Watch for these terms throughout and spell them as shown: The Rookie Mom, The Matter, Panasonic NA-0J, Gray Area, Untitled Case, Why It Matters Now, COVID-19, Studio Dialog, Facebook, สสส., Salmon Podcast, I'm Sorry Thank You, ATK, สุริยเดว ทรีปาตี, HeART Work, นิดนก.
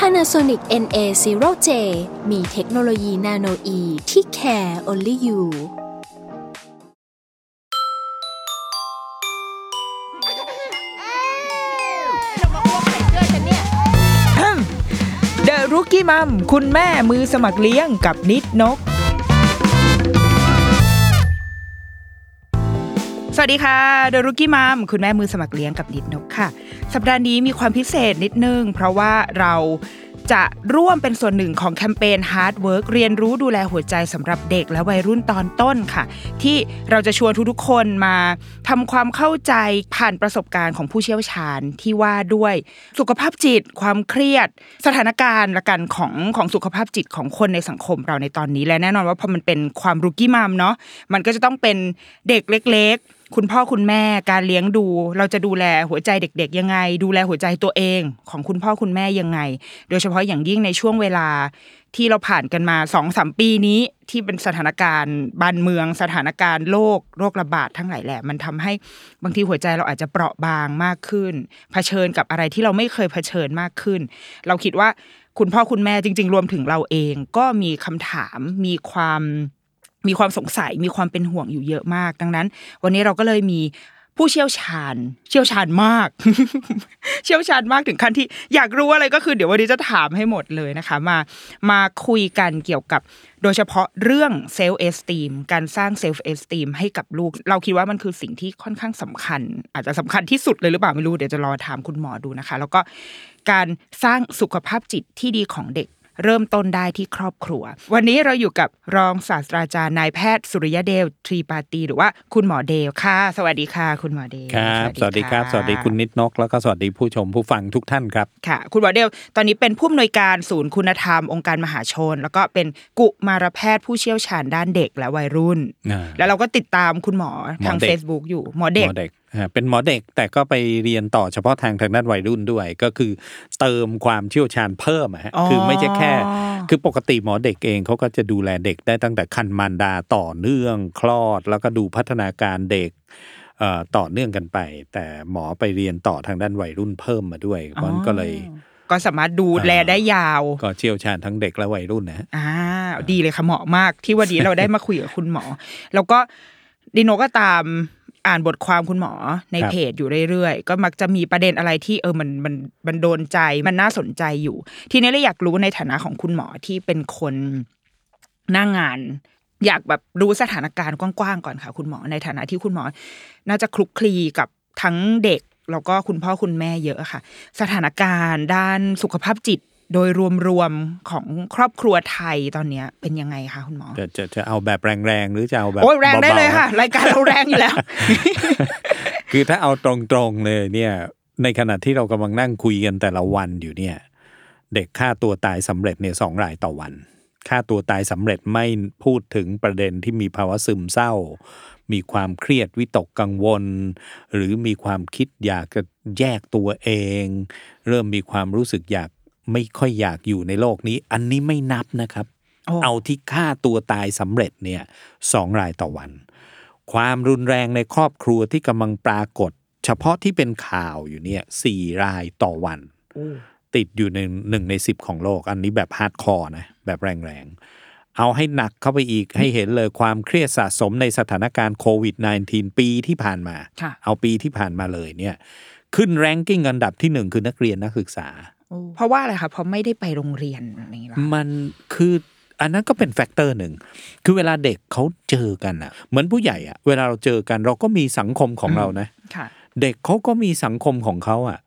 Panasonic NA-0J มีเทคโนโลยีนาโนอีที่ care only you The Rookie Mom คุณแม่มือสมัครเลี้ยงกับนิดนกสวัสดีค่ะ The Rookie Mom คุณแม่มือสมัครเลี้ยงกับนิดนกค่ะสัปดาห์นี้มีความพิเศษนิดนึงเพราะว่าเราจะร่วมเป็นส่วนหนึ่งของแคมเปญ HeART Work เรียนรู้ดูแลหัวใจสำหรับเด็กและวัยรุ่นตอนต้นค่ะที่เราจะชวนทุกๆคนมาทำความเข้าใจผ่านประสบการณ์ของผู้เชี่ยวชาญที่ว่าด้วยสุขภาพจิตความเครียดสถานการณ์ละกันของสุขภาพจิตของคนในสังคมเราในตอนนี้และแน่นอนว่าพอมันเป็นความรุกี้มัมเนาะมันก็จะต้องเป็นเด็กเล็กๆคุณพ่อคุณแม่การเลี้ยงดูเราจะดูแลหัวใจเด็กๆยังไงดูแลหัวใจตัวเองของคุณพ่อคุณแม่ยังไงโดยเฉพาะอย่างยิ่งในช่วงเวลาที่เราผ่านกันมา 2-3 ปีนี้ที่เป็นสถานการณ์บ้านเมืองสถานการณ์โรคระบาดทั้งหลายแหละมันทำให้บางทีหัวใจเราอาจจะเปราะบางมากขึ้นเผชิญกับอะไรที่เราไม่เคยเผชิญมากขึ้นเราคิดว่าคุณพ่อคุณแม่จริงๆรวมถึงเราเองก็มีคำถามมีความสงสัยมีความเป็นห่วงอยู่เยอะมากดังนั้นวันนี้เราก็เลยมีผู้เชี่ยวชาญมาก เชี่ยวชาญมากถึงขั้นที่อยากรู้อะไรก็คือเดี๋ยววันนี้จะถามให้หมดเลยนะคะมาคุยกันเกี่ยวกับโดยเฉพาะเรื่องเซลฟ์เอสตีมการสร้างเซลฟ์เอสตีมให้กับลูกเราคิดว่ามันคือสิ่งที่ค่อนข้างสำคัญอาจจะสำคัญที่สุดเลยหรือเปล่าไม่รู้เดี๋ยวจะรอถามคุณหมอดูนะคะแล้วก็การสร้างสุขภาพจิตที่ดีของเด็กเริ่มต้นได้ที่ครอบครัววันนี้เราอยู่กับรองศาสตราจารย์นายแพทย์สุริยเดลทรีปาตีหรือว่าคุณหมอเดลค่ะสวัสดีค่ะคุณหมอเดลครับสวัสดีครับสวัสดีคุณนิดนกแล้วก็สวัสดีผู้ชมผู้ฟังทุกท่านครับค่ะคุณหมอเดลตอนนี้เป็นผู้อำนวยการศูนย์คุณธรรมองค์การมหาชนแล้วก็เป็นกุมารแพทย์ผู้เชี่ยวชาญด้านเด็กและวัยรุ่นแล้วเราก็ติดตามคุณหมอทาง Facebook อยู่หมอเด็กเป็นหมอเด็กแต่ก็ไปเรียนต่อเฉพาะทางด้านวัยรุ่นด้วยก็คือเติมความเชี่ยวชาญเพิ่มคือไม่ใช่แค่คือปกติหมอเด็กเองเขาก็จะดูแลเด็กได้ตั้งแต่ครรภ์มารดาต่อเนื่องคลอดแล้วก็ดูพัฒนาการเด็กต่อเนื่องกันไปแต่หมอไปเรียนต่อทางด้านวัยรุ่นเพิ่มมาด้วยเพราะนั้นก็เลยก็สามารถดูแลได้ยาวก็เชี่ยวชาญทั้งเด็กและวัยรุ่นนะดีเลยค่ะเหมาะมากที่วันนี้เราได้มาคุยกับคุณหมอแล้วก็ดิโนก็ตามอ่านบทความคุณหมอในเพจอยู่เรื่อยๆก็มักจะมีประเด็นอะไรที่มันโดนใจมันน่าสนใจอยู่ทีนี้เราอยากรู้ในฐานะของคุณหมอที่เป็นคนหน้างานอยากแบบรู้สถานการณ์กว้างๆก่อนค่ะคุณหมอในฐานะที่คุณหมอน่าจะคลุกคลีกับทั้งเด็กแล้วก็คุณพ่อคุณแม่เยอะค่ะสถานการณ์ด้านสุขภาพจิตโดยรวมๆของครอบครัวไทยตอนนี้เป็นยังไงคะคุณหมอจะเอาแบบแรงๆหรือจะเอาแบบโอ้ยแรงได้เลยค่ะรายการเราแรงอยู่แล้วคือถ้าเอาตรงๆเลยเนี่ยในขณะที่เรากำลังนั่งคุยกันแต่ละวันอยู่เนี่ยเด็กฆ่าตัวตายสำเร็จเนี่ย2รายต่อวันฆ่าตัวตายสำเร็จไม่พูดถึงประเด็นที่มีภาวะซึมเศร้ามีความเครียดวิตกกังวลหรือมีความคิดอยากจะแยกตัวเองเริ่มมีความรู้สึกอยากไม่ค่อยอยากอยู่ในโลกนี้อันนี้ไม่นับนะครับเอาที่ฆ่าตัวตายสำเร็จเนี่ย2รายต่อวันความรุนแรงในครอบครัวที่กำลังปรากฏเฉพาะที่เป็นข่าวอยู่เนี่ย4รายต่อวันติดอยู่ใน1ใน10ของโลกอันนี้แบบฮาร์ดคอร์นะแบบแรงๆเอาให้หนักเข้าไปอีกให้เห็นเลยความเครียดสะสมในสถานการณ์โควิด -19 ปีที่ผ่านมาเอาปีที่ผ่านมาเลยเนี่ยขึ้นแรงกิ้งอันดับที่1คือนักเรียนนักศึกษาเพราะว่าอะไรคะเพราะไม่ได้ไปโรงเรียนอะไรอย่างเงี้ยมันคืออันนั้นก็เป็นแฟกเตอร์หนึ่งคือเวลาเด็กเขาเจอกันอ่ะเหมือนผู้ใหญ่อ่ะเวลาเราเจอกันเราก็มีสังคมของเรานะเด็กเขาก็มีสังคมของเขาอ่ะ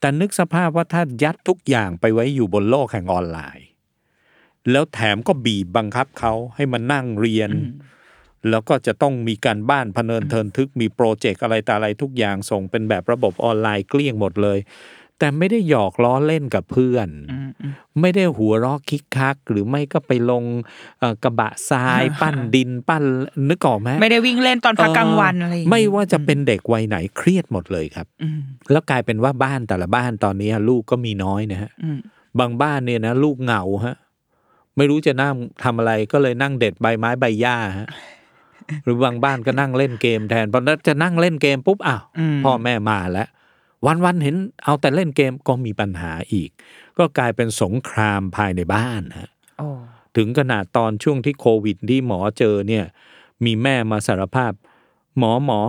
แต่นึกสภาพว่าถ้ายัดทุกอย่างไปไว้อยู่บนโลกแห่งออนไลน์แล้วแถมก็บีบบังคับเขาให้มันนั่งเรียนแล้วก็จะต้องมีการบ้านพเนินเทินทึกมีโปรเจกต์อะไรต่ออะไรทุกอย่างส่งเป็นแบบระบบออนไลน์เกลี้ยงหมดเลย แต่ไม่ได้หยอกล้อเล่นกับเพื่อนไม่ได้หัวล้อคิกคักหรือไม่ก็ไปลงกระบะทรายปั้นดินปั้นนึกออกไหมไม่ได้วิ่งเล่นตอนพักกลางวันอะไรไม่ว่าจะเป็นเด็กวัยไหนเครียดหมดเลยครับแล้วกลายเป็นว่าบ้านแต่ละบ้านตอนนี้ลูกก็มีน้อยนะฮะบางบ้านเนี่ยนะลูกเหงาฮะไม่รู้จะนั่งทำอะไรก็เลยนั่งเด็ดใบไม้ใบหญ้าฮะหรือบางบ้านก็นั่งเล่นเกมแทนพอจะนั่งเล่นเกมปุ๊บอ้าวพ่อแม่มาแล้ววันๆเห็นเอาแต่เล่นเกมก็มีปัญหาอีกก็กลายเป็นสงครามภายในบ้านฮะถึงขนาดตอนช่วงที่โควิดที่หมอเจอเนี่ยมีแม่มาสารภาพหมอ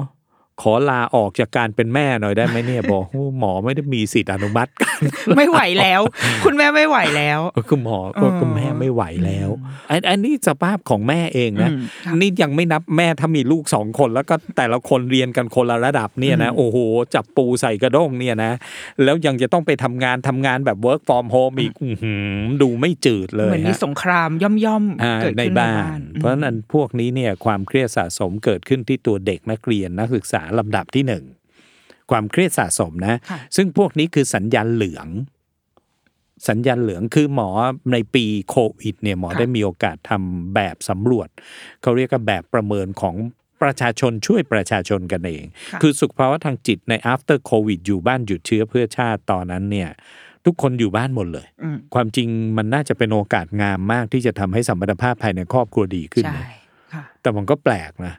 ขอลาออกจากการเป็นแม่หน่อยได้ไหมเนี่ยบอกหมอไม่ได้มีสิทธิอนุมัติกันไม่ไหวแล้วคุณแม่ไม่ไหวแล้วคือหมอก็คุณแม่ไม่ไหวแล้วอันนี้สภาพของแม่เองนะนี่ยังไม่นับแม่ถ้ามีลูกสองคนแล้วก็แต่ละคนเรียนกันคนละระดับเนี่ยนะโอ้โหจับปูใส่กระด้งเนี่ยนะแล้วยังจะต้องไปทำงานแบบ work from home อีกดูไม่จืดเลยเหมือนมีสงครามย่อมๆเกิดขึ้นในบ้านเพราะฉะนั้นพวกนี้เนี่ยความเครียดสะสมเกิดขึ้นที่ตัวเด็กนักเรียนนักศึกษาลำดับที่หนึ่งความเครียดสะสมนะซึ่งพวกนี้คือสัญญาณเหลืองคือหมอในปีโควิดเนี่ยหมอได้มีโอกาสทำแบบสำรวจเขาเรียกว่าแบบประเมินของประชาชนช่วยประชาชนกันเองคือสุขภาวะทางจิตใน after covid อยู่บ้านหยุดเชื้อเพื่อชาติตอนนั้นเนี่ยทุกคนอยู่บ้านหมดเลยความจริงมันน่าจะเป็นโอกาสงามมากที่จะทำให้สมรรถภาพภายในครอบครัวดีขึ้นแต่มันก็แปลกนะ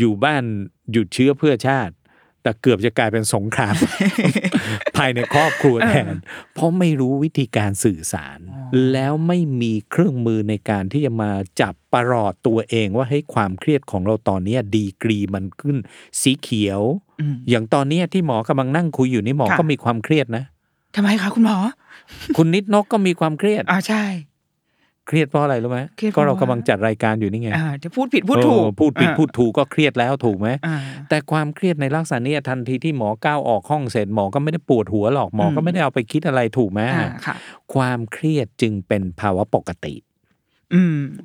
อยู่บ้านหยุดเชื้อเพื่อชาติแต่เกือบจะกลายเป็นสงคราม ภายในครอบครัวแทนเพราะไม่รู้วิธีการสื่อสารแล้วไม่มีเครื่องมือในการที่จะมาจับประหลอดตัวเองว่าให้ความเครียดของเราตอนนี้ดีกรีมันขึ้นสีเขียวอย่างตอนนี้ที่หมอกำลังนั่งคุยอยู่นี่หมอก็มีความเครียดนะทำไมคะคุณหมอ คุณนิดนกก็มีความเครียดใช่เครียดเพราะอะไรรู้ไหมก็เรากำลังจัดรายการอยู่นี่ไงจะพูดผิดพูดถูกก็เครียดแล้วถูกไหมแต่ความเครียดในลักษณะนี้ทันทีที่หมอก้าวออกห้องเสร็จหมอก็ไม่ได้ปวดหัวหรอกหมอก็ไม่ได้เอาไปคิดอะไรถูกไหมความเครียดจึงเป็นภาวะปกติ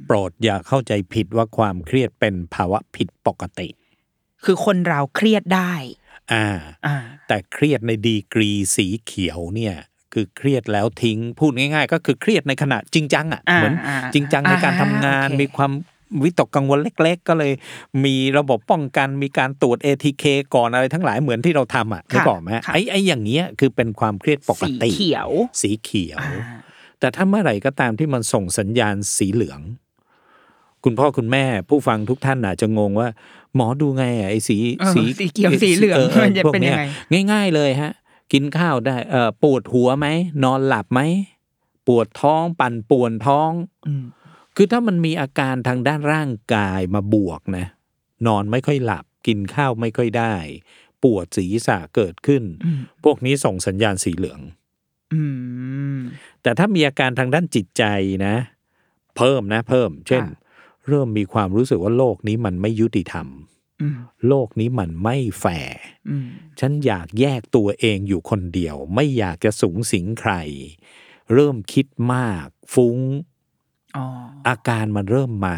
โปรดอย่าเข้าใจผิดว่าความเครียดเป็นภาวะผิดปกติคือคนเราเครียดได้แต่เครียดในดีกรีสีเขียวเนี่ยคือเครียดแล้วทิ้งพูดง่ายๆก็คือเครียดในขณะจริงจังอ่ะเหมือนจริงจังในการทำงานมีความวิตกกังวลเล็กๆก็เลยมีระบบป้องกันมีการตรวจ ATK ก่อนอะไรทั้งหลายเหมือนที่เราทำอ่ะนึกออกไหมไอ้อย่างเงี้ยคือเป็นความเครียดปกติสีเขียวแต่ถ้าเมื่อไหร่ก็ตามที่มันส่งสัญญาณสีเหลืองคุณพ่อคุณแม่ผู้ฟังทุกท่านอาจจะงงว่าหมอดูไงไอ้สีเขียวสีเหลืองมันจะเป็นยังไงง่ายๆเลยฮะกินข้าวได้ปวดหัวไหมนอนหลับไหมปวดท้องปั่นป่วนท้องคือถ้ามันมีอาการทางด้านร่างกายมาบวกนะนอนไม่ค่อยหลับกินข้าวไม่ค่อยได้ปวดศีรษะเกิดขึ้นพวกนี้ส่งสัญญาณสีเหลืองแต่ถ้ามีอาการทางด้านจิตใจนะเพิ่มเช่นเริ่มมีความรู้สึกว่าโลกนี้มันไม่ยุติธรรมโลกนี้มันไม่แฟร์ฉันอยากแยกตัวเองอยู่คนเดียวไม่อยากจะสุงสิงใครเริ่มคิดมากฟุ้งอาการมันเริ่มมา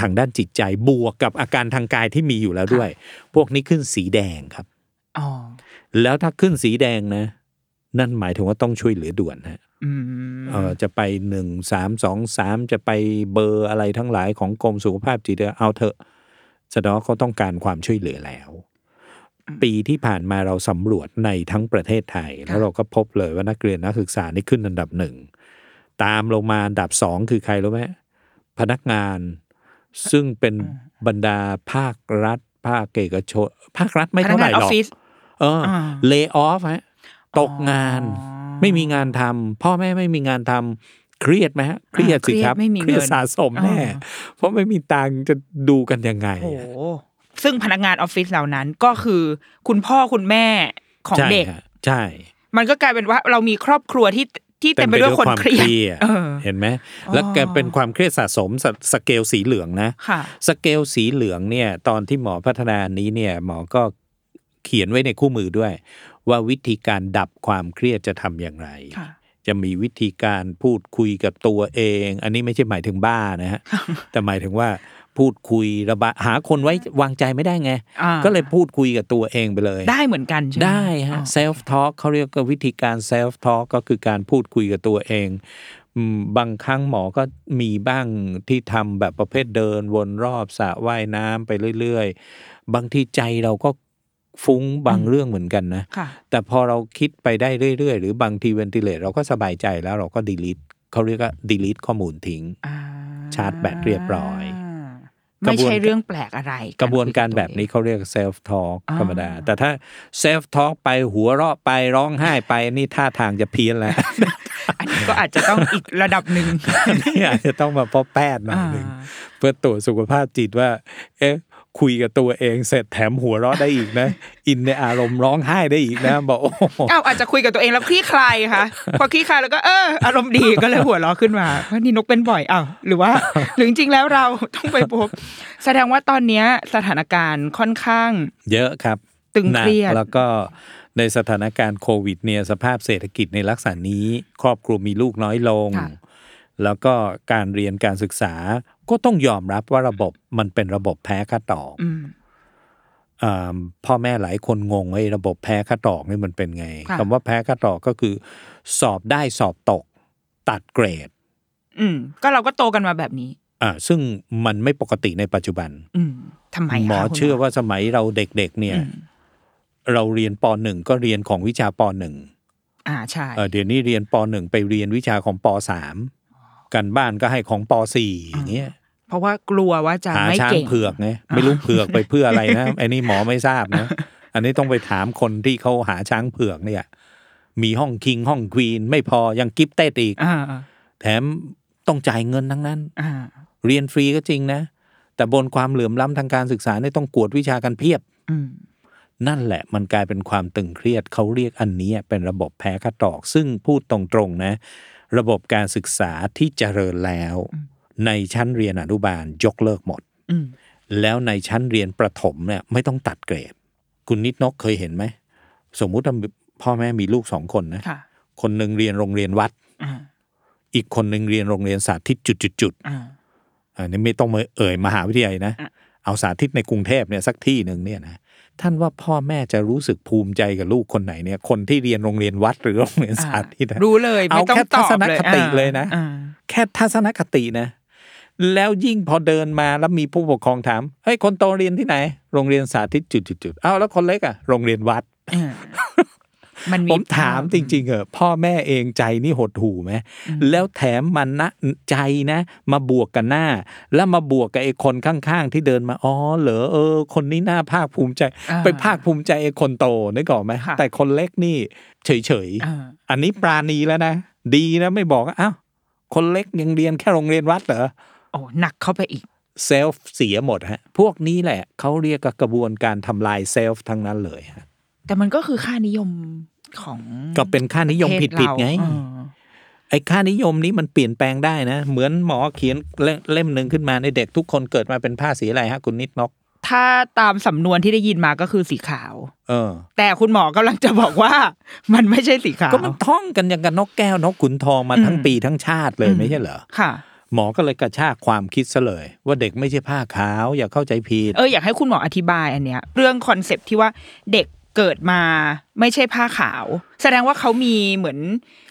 ทางด้านจิตใจบวกกับอาการทางกายที่มีอยู่แล้วด้วยพวกนี้ขึ้นสีแดงครับแล้วถ้าขึ้นสีแดงนะนั่นหมายถึงว่าต้องช่วยเหลือด่วนฮะจะไป1323จะไปเบอร์อะไรทั้งหลายของกรมสุขภาพจิตเอาเถอะแสดงว่าเขาต้องการความช่วยเหลือแล้วปีที่ผ่านมาเราสำรวจในทั้งประเทศไทยแล้วเราก็พบเลยว่านักเรียนนักศึกษานี่ขึ้นอันดับหนึ่งตามลงมาอันดับสองคือใครรู้ไหมพนักงานซึ่งเป็นบรรดาภาครัฐภาคเอกชนภาครัฐไม่เท่าไหร่หรอกเลย์ออฟฮะตกงานไม่มีงานทำพ่อแม่ไม่มีงานทำเครียดไหมฮะเครียดสิครับเครียดสะสมแน่เพราะไม่มีตังค์จะดูกันยังไงโอ้ซึ่งพนักงานออฟฟิศเหล่านั้นก็คือคุณพ่อคุณแม่ของเด็กใช่มันก็กลายเป็นว่าเรามีครอบครัวที่เต็มไปด้วยคนเครียดเห็นไหมแล้วแกเป็นความเครียดสะสมสเกลสีเหลืองนะสเกลสีเหลืองเนี่ยตอนที่หมอพัฒนานี้เนี่ยหมอก็เขียนไว้ในคู่มือด้วยว่าวิธีการดับความเครียดจะทำอย่างไรจะมีวิธีการพูดคุยกับตัวเองอันนี้ไม่ใช่หมายถึงบ้านะฮะแต่หมายถึงว่า พูดคุยระบายหาคนไว้วางใจไม่ได้ไงก็เลยพูดคุยกับตัวเองไปเลยได้เหมือนกันใช่ไหมได้ฮะเซลฟ์ทอล์คเขาเรียกวิธีการเซลฟ์ทอล์คก็คือการพูดคุยกับตัวเองบางครั้งหมอก็มีบ้างที่ทำแบบประเภทเดินวนรอบสระว่ายน้ำไปเรื่อยๆบางทีใจเราก็ฟุ้งบางเรื่องเหมือนกันนะแต่พอเราคิดไปได้เรื่อยๆหรือบางทีเวนติเลตเราก็สบายใจแล้วเราก็ดีลิทเขาเรียกว่าดีลิทข้อมูลทิ้งชาร์จแบตเรียบร้อยไม่ใช่เรื่องแปลกอะไรกระบวนการแบบนี้เขาเรียกเซลฟ์ทอล์คธรรมดาแต่ถ้าเซลฟ์ทอล์คไปหัวเราะไปร้องไห้ไปนี่ท่าทางจะเพี้ยนแล้วอันนี้ก็อาจจะต้องอีกระดับหนึ่งนี่อาจจะต้องมาพบแพทย์หน่อยนึงเพื่อตรวจสุขภาพจิตว่าเอ๊ะคุยกับตัวเองเสร็จแถมหัวเราะได้อีกนะอินในอารมณ์ร้องไห้ได้อีกนะบอกโอ้อ้าวอาจจะคุยกับตัวเองแล้วคลี่คลายค่ะพอคลี่คลายแล้วก็อารมณ์ดีก็เลยหัวเราะขึ้นมาว่านี่นกเป็นบ่อยอ้าวหรือว่าจริงๆแล้วเราต้องไปพบแสดงว่าตอนนี้สถานการณ์ค่อนข้างเยอะครับตึงเครียดแล้วก็ในสถานการณ์โควิดเนี่ยสภาพเศรษฐกิจในลักษณะนี้ครอบครัวมีลูกน้อยลงแล้วก็การเรียนการศึกษาก็ต้องยอมรับว่าระบบมันเป็นระบบแพ้ค่าตอกพ่อแม่หลายคนงงไอ้ระบบแพ้ค่าตอกนี่มันเป็นไงคำว่าแพ้ค่าตอกก็คือสอบได้สอบตกตัดเกรดก็เราก็โตกันมาแบบนี้ซึ่งมันไม่ปกติในปัจจุบันทำไมหมอเชื่อว่าสมัยเราเด็กๆเนี่ยเราเรียนป.1 ก็เรียนของวิชาป.1 ใช่เดี๋ยวนี้เรียนป.1 ไปเรียนวิชาของป.3กันบ้านก็ให้ของป.4 อย่างเงี้ยเพราะว่ากลัวว่าจะไม่เก่งหาช้างเผือกไงไม่รู้เผือกไปเพื่ออะไรนะไอ้นี่หมอไม่ทราบนะอันนี้ต้องไปถามคนที่เขาหาช้างเผือกเนี่ยมีห้องคิงห้องควีนไม่พอยังกิฟต์เต้อีกแถมต้องจ่ายเงินทั้งนั้นเรียนฟรีก็จริงนะแต่บนความเหลื่อมล้ำทางการศึกษาเนี่ยต้องกวดวิชากันเพียบนั่นแหละมันกลายเป็นความตึงเครียดเขาเรียกอันนี้เป็นระบบแพ้ค่าตอกซึ่งพูดตรงๆนะระบบการศึกษาที่เจริญแล้วในชั้นเรียนอนุบาลยกเลิกหมดแล้วในชั้นเรียนประถมเนี่ยไม่ต้องตัดเกรดคุณนิดนกเคยเห็นไหมสมมุติพ่อแม่มีลูกสองคนนะคนหนึ่งเรียนโรงเรียนวัดอีกคนหนึ่งเรียนโรงเรียนสาธิตจุดๆอันนี้ไม่ต้องเอ่ยมหาวิทยาลัยนะเอาสาธิตในกรุงเทพเนี่ยสักที่นึงเนี่ยนะท่านว่าพ่อแม่จะรู้สึกภูมิใจกับลูกคนไหนเนี่ยคนที่เรียนโรงเรียนวัดหรือโรงเรียนสาธิตรู้เลยไม่ต้องตอบเลยเอาแค่ทัศนคติเลยนะแค่ทัศนคตินะแล้วยิ่งพอเดินมาแล้วมีผู้ปกครองถามเฮ้ยคนโตเรียนที่ไหนโรงเรียนสาธิตจุดๆๆอ้าวแล้วคนเล็กอะโรงเรียนวัดผมถามจริงๆเหอะพ่อแม่เองใจนี่หดหู่ไหมแล้วแถมมันนะใจนะมาบวกกันหน้าแล้วมาบวกกับไอ้คนข้างๆที่เดินมาอ๋อเหรอคนนี้น่าภาคภูมิใจไปภาคภูมิใจไอ้คนโตนึกออกไหมแต่คนเล็กนี่เฉยๆอันนี้ปราณีแล้วนะดีนะไม่บอกอ้าวคนเล็กยังเรียนแค่โรงเรียนวัดเหรอโอ้หนักเข้าไปอีกเซลฟ์เสียหมดฮะพวกนี้แหละเขาเรียกกระบวนการทำลายเซลฟ์ทั้งนั้นเลยฮะแต่มันก็คือค่านิยมของก็เป็นค่านิยมผิดๆไงไอ้ค่านิยมนี้มันเปลี่ยนแปลงได้นะเหมือนหมอเขียนเล่มนึงขึ้นมาในเด็กทุกคนเกิดมาเป็นผ้าสีอะไรฮะคุณนิดนกถ้าตามสำนวนที่ได้ยินมาก็คือสีขาวแต่คุณหมอกำลังจะบอกว่ามันไม่ใช่สีขาวก็มันท่องกันอย่างกับนกแก้วนกขุนทองมาทั้งปีทั้งชาติเลยไม่ใช่เหรอค่ะหมอก็เลยกระชากความคิดซะเลยว่าเด็กไม่ใช่ผ้าขาวอย่าเข้าใจผิดอยากให้คุณหมออธิบายอันเนี้ยเรื่องคอนเซ็ปต์ที่ว่าเด็กเกิดมาไม่ใช่ผ้าขาวแสดงว่าเขามีเหมือน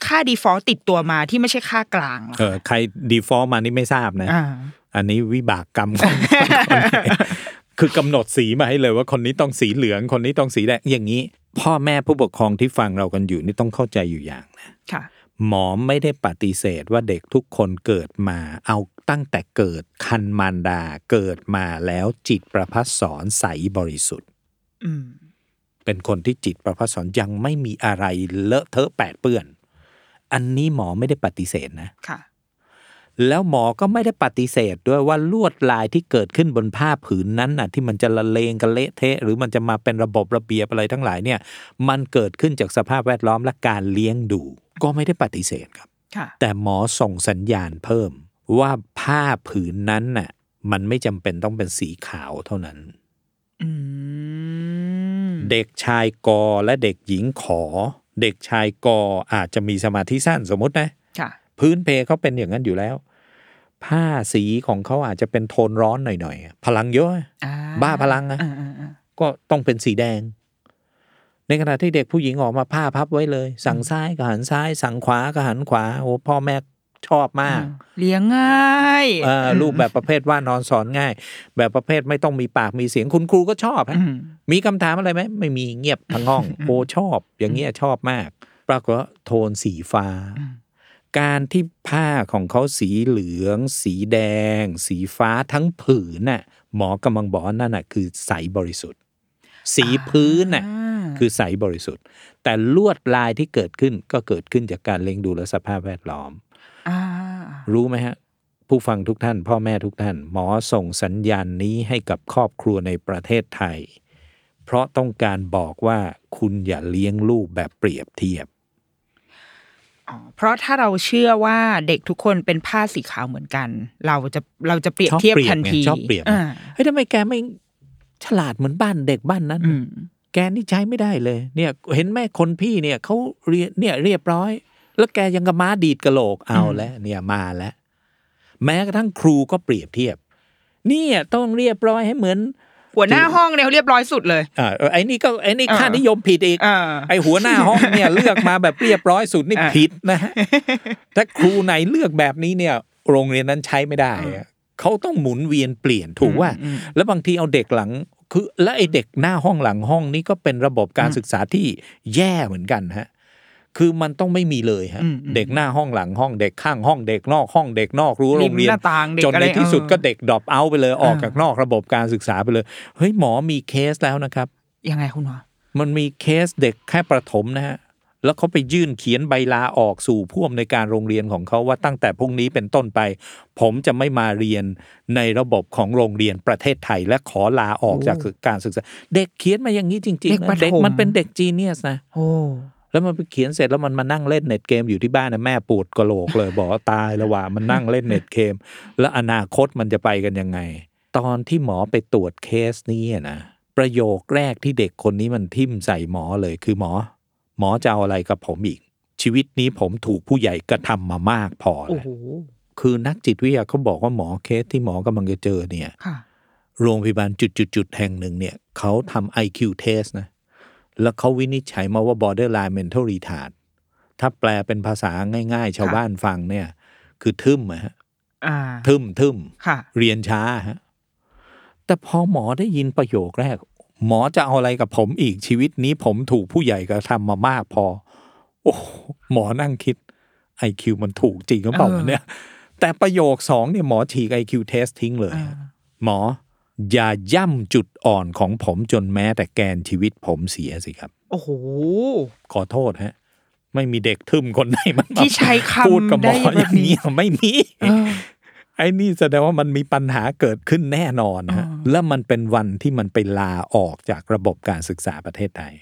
ค่า default ติดตัวมาที่ไม่ใช่ค่ากลางใคร default มานี่ไม่ทราบนะอันนี้วิบากกรรมของ คือกำหนดสีมาให้เลยว่าคนนี้ต้องสีเหลืองคนนี้ต้องสีแดงอย่างนี้พ่อแม่ผู้ปกครองที่ฟังเรากันอยู่นี่ต้องเข้าใจอยู่อย่างนะหมอไม่ได้ปฏิเสธว่าเด็กทุกคนเกิดมาเอาตั้งแต่เกิดคันมารดาเกิดมาแล้วจิตประภัสสรใสบริสุทธิ์เป็นคนที่จิตประภัสสรยังไม่มีอะไรเลอะเทอะแปดเปื้อนอันนี้หมอไม่ได้ปฏิเสธนะค่ะแล้วหมอก็ไม่ได้ปฏิเสธด้วยว่าลวดลายที่เกิดขึ้นบนผ้าผืนนั้นน่ะที่มันจะละเลงกันเละเทะหรือมันจะมาเป็นระบบระเบียบอะไรทั้งหลายเนี่ยมันเกิดขึ้นจากสภาพแวดล้อมและการเลี้ยงดูก็ไม่ได้ปฏิเสธครับค่ะแต่หมอส่งสัญญาณเพิ่มว่าผ้าผืนนั้นน่ะมันไม่จำเป็นต้องเป็นสีขาวเท่านั้นเด็กชายกอและเด็กหญิงขอเด็กชายกออาจจะมีสมาธิสั้นสมมตินะพื้นเพเขาเป็นอย่างนั้นอยู่แล้ว ผ้าสีของเขาอาจจะเป็นโทนร้อนหน่อยๆพลังเยอะบ้าพลังนะก็ต้องเป็นสีแดงในขณะที่เด็กผู้หญิงออกมาผ้าพับไว้เลยสั่งซ้ายก็หันซ้ายสั่งขวาก็หันขวาโอ้พ่อแม่ชอบมากเลี้ยงง่ายรูปแบบประเภทว่านอนสอนง่ายแบบประเภทไม่ต้องมีปากมีเสียงคุณครูก็ชอบมีคำถามอะไรไหมไม่มีเงียบทั้งห้องโอ้ชอบอย่างเงี้ยชอบมากปรากฏว่าโทนสีฟ้าการที่ผ้าของเขาสีเหลืองสีแดงสีฟ้าทั้งผืนน่ะหมอกำลังบอกนั่นน่ะคือใสบริสุทธิ์สีพื้นน่ะคือใสบริสุทธิ์แต่ลวดลายที่เกิดขึ้นก็เกิดขึ้นจากการเล็งดูและสภาพแวดล้อมรู้ไหมฮะผู้ฟังทุกท่านพ่อแม่ทุกท่านหมอส่งสัญญาณนี้ให้กับครอบครัวในประเทศไทยเพราะต้องการบอกว่าคุณอย่าเลี้ยงลูกแบบเปรียบเทียบเพราะถ้าเราเชื่อว่าเด็กทุกคนเป็นผ้าสีขาวเหมือนกันเราจะเปรียบเทียบทันทีชอบเปรียบเฮ้ยทำไมแกไม่ฉลาดเหมือนบ้านเด็กบ้านนั้นแกนี่ใช้ไม่ได้เลยเนี่ยเห็นแม่คนพี่เนี่ยเขาเรียบร้อยแล้วแกยังกระม้าดีดกระโหลกเอาแล้วเนี่ยมาแล้วแม้กระทั่งครูก็เปรียบเทียบเนี่ยต้องเรียบร้อยให้เหมือนหัวหน้าห้องเนี่ยเรียบร้อยสุดเลยไอ้นี่ก็ไอ้นี่ค่านิยมผิดอีกไอ้หัวหน้าห้องเนี่ยเลือกมาแบบเรียบร้อยสุดนี่ผิดนะฮะถ้าครูไหนเลือกแบบนี้เนี่ยโรงเรียนนั้นใช้ไม่ได้เขาต้องหมุนเวียนเปลี่ยนถูกว่าแล้วบางทีเอาเด็กหลังคือและไอ้เด็กหน้าห้องหลังห้องนี่ก็เป็นระบบการศึกษาที่แย่เหมือนกันฮะคือมันต้องไม่มีเลยฮะเด็กหน้าห้องหลังห้องเด็กข้างห้องเด็กนอกห้องเด็กนอกรั้วโรงเรียนจนในที่สุดก็เด็กดรอปเอาไปเลยออกจากนอกระบบการศึกษาไปเลยเฮ้ยหมอมีเคสแล้วนะครับยังไงคุณหมอมันมีเคสเด็กแค่ประถมนะฮะแล้วเขาไปยื่นเขียนใบลาออกสู่ผู้อำนวยการโรงเรียนของเขาว่าตั้งแต่พรุ่งนี้เป็นต้นไปผมจะไม่มาเรียนในระบบของโรงเรียนประเทศไทยและขอลาออกจากการศึกษาเด็กเขียนมาอย่างนี้จริงๆนะเด็กมันเป็นเด็กจีเนียสนะแล้วมันไปเขียนเสร็จแล้วมันมานั่งเล่นเน็ตเกมอยู่ที่บ้านนะแม่ปวดกระโหลกเลยบอกว่าตายแล้วว่ามันนั่งเล่นเน็ตเกมแล้วอนาคตมันจะไปกันยังไงตอนที่หมอไปตรวจเคสนี้นะประโยคแรกที่เด็กคนนี้มันทิ่มใส่หมอเลยคือหมอจะเอาอะไรกับผมอีกชีวิตนี้ผมถูกผู้ใหญ่กระทำมามากพอแล้วคือนักจิตวิทยาเขาบอกว่าหมอเคสที่หมอกำลังจะเจอเนี่ยโรงพยาบาลจุดๆแห่งหนึ่งเนี่ยเขาทำ IQ test นะแล้วเขาวินิจฉัยมาว่า borderline mental retard ถ้าแปลเป็นภาษาง่ายๆชาวบ้านฟังเนี่ยคือทึ่มฮะทึ่มเรียนช้าฮะแต่พอหมอได้ยินประโยคแรกหมอจะเอาอะไรกับผมอีกชีวิตนี้ผมถูกผู้ใหญ่กระทำมามากพอโอ้หมอนั่งคิด IQ มันถูกจริงหรือเปล่าเนี่ยแต่ประโยค2เนี่ยหมอฉีก IQ test ทิ้งเลยหมออย่าย่ำจุดอ่อนของผมจนแม้แต่แกนชีวิตผมเสียสิครับโอ้โหขอโทษฮะไม่มีเด็กทึ่มคนไหนมันที่ใช้คำพูดกับหมออย่างนี้ไม่มีไอ้นี่แสดงว่ามันมีปัญหาเกิดขึ้นแน่นอนฮะแล้วมันเป็นวันที่มันไปลาออกจากระบบการศึกษาประเทศไทย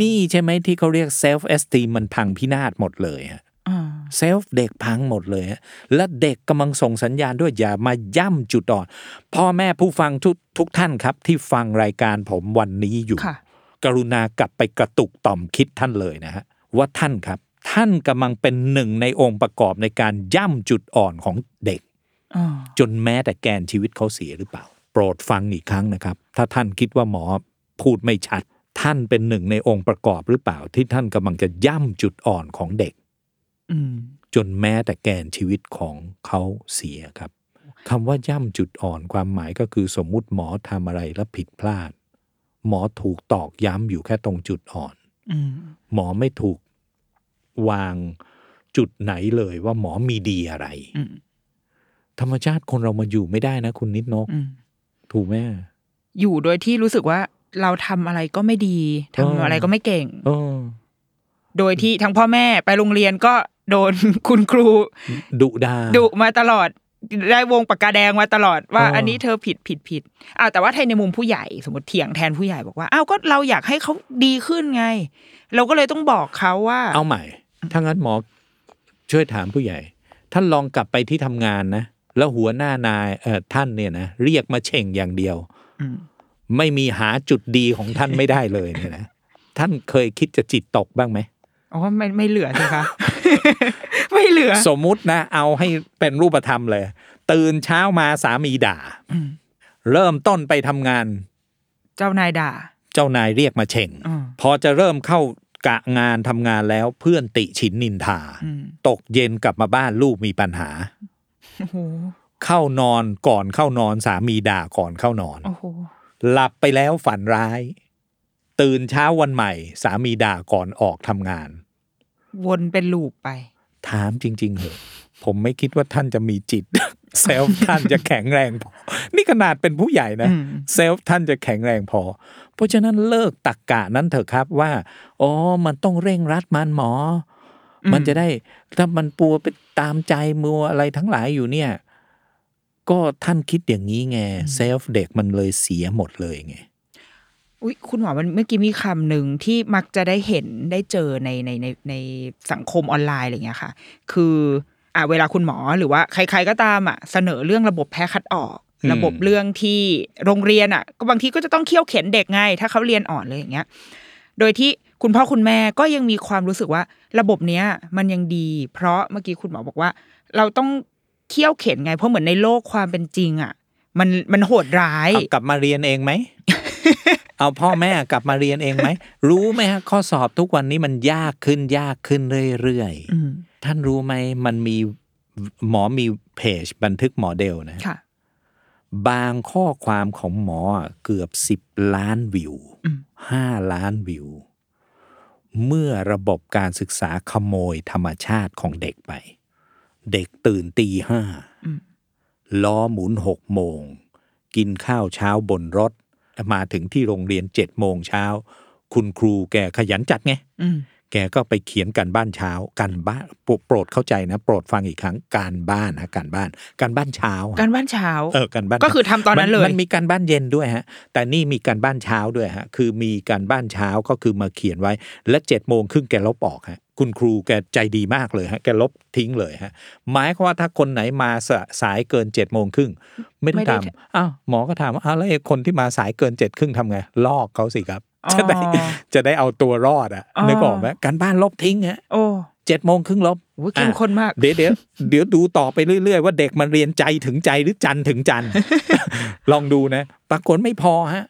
นี่ใช่ไหมที่เขาเรียก self esteem มันพังพินาศหมดเลยฮะเซลฟ์เด็กพังหมดเลยฮะและเด็กกำลังส่งสัญญาณด้วยอย่ามาย่ำจุดอ่อนพ่อแม่ผู้ฟังทุกท่านครับที่ฟังรายการผมวันนี้อยู่กรุณากลับไปกระตุกต่อมคิดท่านเลยนะฮะว่าท่านครับท่านกำลังเป็นหนึ่งในองค์ประกอบในการย่ำจุดอ่อนของเด็กจนแม้แต่แกนชีวิตเขาเสียหรือเปล่าโปรดฟังอีกครั้งนะครับถ้าท่านคิดว่าหมอพูดไม่ชัดท่านเป็นหนึ่งในองค์ประกอบหรือเปล่าที่ท่านกำลังจะย่ำจุดอ่อนของเด็กจนแม้แต่แกนชีวิตของเขาเสียครับคำว่าย่ำจุดอ่อนความหมายก็คือสมมุติหมอทำอะไรแล้วผิดพลาดหมอถูกตอกย้ำอยู่แค่ตรงจุดอ่อนหมอไม่ถูกวางจุดไหนเลยว่าหมอมีดีอะไรธรรมชาติคนเรามาอยู่ไม่ได้นะคุณนิดนกถูกไหมอยู่โดยที่รู้สึกว่าเราทำอะไรก็ไม่ดีทำอะไรก็ไม่เก่งโดยที่ทั้งพ่อแม่ไปโรงเรียนก็โดนคุณครูดุมาตลอดได้วงปากกาแดงมาตลอดว่าอันนี้เธอผิดแต่ว่าในมุมผู้ใหญ่สมมติเถียงแทนผู้ใหญ่บอกว่าอ้าวก็เราอยากให้เขาดีขึ้นไงเราก็เลยต้องบอกเขาว่าเอาใหม่ถ้างั้นหมอช่วยถามผู้ใหญ่ท่านลองกลับไปที่ทำงานนะแล้วหัวหน้านายท่านเนี่ยนะเรียกมาเฉ่งอย่างเดียวไม่มีหาจุดดีของท่านไม่ได้เลยเนี่ยนะท่านเคยคิดจะจิตตกบ้างไหมอ๋อไม่เหลือสิคะ ไม่เหลือสมมุตินะเอาให้เป็นรูปธรรมเลยตื่นเช้ามาสามีด่าเริ่มต้นไปทำงานเจ้านายด่าเจ้านายเรียกมาเช่งพอจะเริ่มเข้ากะงานทำงานแล้วเพื่อนติฉินนินทาตกเย็นกลับมาบ้านลูกมีปัญหาเข้านอนก่อนเข้านอนสามีด่าก่อนเข้านอนหลับไปแล้วฝันร้ายตื่นเช้าวันใหม่สามีด่าก่อนออกทำงานวนเป็นลูปไปถามจริงๆเหรอผมไม่คิดว่าท่านจะมีจิตเซลฟ์ท่านจะแข็งแรงพอนี่ขนาดเป็นผู้ใหญ่นะเซลฟ์ท่านจะแข็งแรงพอเพราะฉะนั้นเลิกตรรกะนั้นเถอะครับว่าอ๋อมันต้องเร่งรัดมันหมอมันจะได้ถ้ามันปัวไปตามใจมัวอะไรทั้งหลายอยู่เนี่ยก็ท่านคิดอย่างนี้ไงเซลฟ์เด็กมันเลยเสียหมดเลยไงอุ๊ยคุณหมอมันเมื่อกี้มีคำหนึ่งที่มักจะได้เห็นได้เจอในสังคมออนไลน์อะไรอย่างเงี้ยค่ะคือเวลาคุณหมอหรือว่าใครๆก็ตามเสนอเรื่องระบบแพ้คัดออกระบบเรื่องที่โรงเรียนก็บางทีก็จะต้องเคี่ยวเข็นเด็กไงถ้าเขาเรียนอ่อนเลยอย่างเงี้ยโดยที่คุณพ่อคุณแม่ก็ยังมีความรู้สึกว่าระบบเนี้ยมันยังดีเพราะเมื่อกี้คุณหมอบอกว่าเราต้องเคี่ยวเข็นไงเพราะเหมือนในโลกความเป็นจริงมันโหดร้ายกลับมาเรียนเองไหม เอาพ่อแม่กลับมาเรียนเองไหม รู้ไหมฮะข้อสอบทุกวันนี้มันยากขึ้นเรื่อยๆท่านรู้ไหมมันมีหมอมีเพจบันทึกหมอเดลนะบางข้อความของหมอเกือบ10 ล้านวิว5 ล้านวิวเมื่อระบบการศึกษาขโมยธรรมชาติของเด็กไปเด็กตื่นตีห้าล้อหมุน6 โมงกินข้าวเช้าบนรถมาถึงที่โรงเรียน7 โมงเช้าคุณครูแกขยันจัดไงแกก็ไปเขียนการบ้านเช้าการบ้านโปรดเข้าใจนะโปรดฟังอีกครั้งการบ้านนะการบ้านเช้าการบ้านเช้าการบ้านก็คือทำตอนนั้นเลยมันมีการบ้านเย็นด้วยฮะแต่นี่มีการบ้านเช้าด้วยฮะคือมีการบ้านเช้าก็คือมาเขียนไว้และ7 โมงครึ่งแกลบออกฮะคุณครูแกใจดีมากเลยฮะแกลบทิ้งเลยฮะหมายความว่าถ้าคนไหนมาสายเกิน 7 โมงครึ่งไม่ได้ทำหมอก็ถามว่าแล้วไอ้คนที่มาสายเกิน 7 โมงครึ่งทำไงลอกเขาสิครับจะได้เอาตัวรอดนึกออกไหมการบ้านลบทิ้งฮะ7 โมงครึ่งลบเข้มข้นมากเดี๋ยวดูต่อไปเรื่อยๆว่าเด็กมันเรียนใจถึงใจหรือจันถึงจัน ลองดูนะปรากฏไม่พอฮะ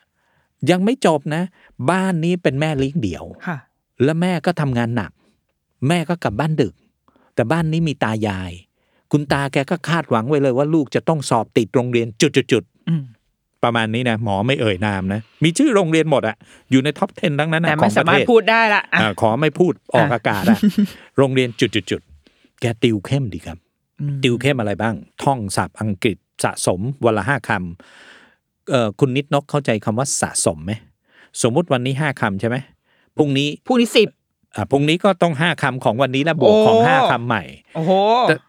ยังไม่จบนะบ้านนี้เป็นแม่เลี้ยงเดี่ยวและแม่ก็ทำงานหนักแม่ก็กลับบ้านดึกแต่บ้านนี้มีตายายคุณตาแกก็คาดหวังไว้เลยว่าลูกจะต้องสอบติดโรงเรียนจุดๆประมาณนี้นะหมอไม่เอ่ยนามนะมีชื่อโรงเรียนหมดอยู่ในท็อป 10 ทั้งนั้นนะของประเทศแต่ไม่สามารถพูดได้ละขอไม่พูดออกอากาศโรงเรียนจุดๆแกติวเข้มดีครับติวเข้มอะไรบ้างท่องศัพท์อังกฤษสะสมวันละ5 คำคุณนิดนกเข้าใจคำว่าสะสมไหมสมมติวันนี้5 คำใช่ไหมพรุ่งนี้10พรุ่งนี้ก็ต้อง5 คำของวันนี้และบวกของ5 คำใหม่โอ้โห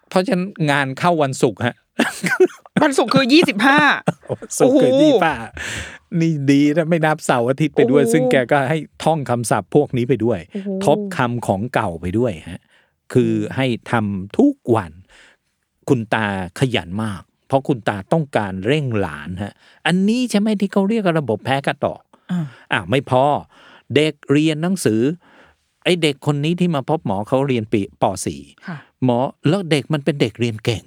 เพราะฉะนั้นงานเข้าวันศุกร์ฮะวันศุกร์คือ25ศุกร์คือ25นี่ดีนะไม่นับเสาร์อาทิตย์ไปด้วยซึ่งแกก็ให้ท่องคำศัพท์พวกนี้ไปด้วยทบคำของเก่าไปด้วยฮะคือให้ทำทุกวันคุณตาขยันมากเพราะคุณตาต้องการเร่งหลานฮะอันนี้ใช่ไหมที่เขาเรียกระบบแพ้กระตอกไม่พอเด็กเรียนหนังสือไอเด็กคนนี้ที่มาพบหมอเขาเรียนปีป .4 หมอแล้วเด็กมันเป็นเด็กเรียนเก่ง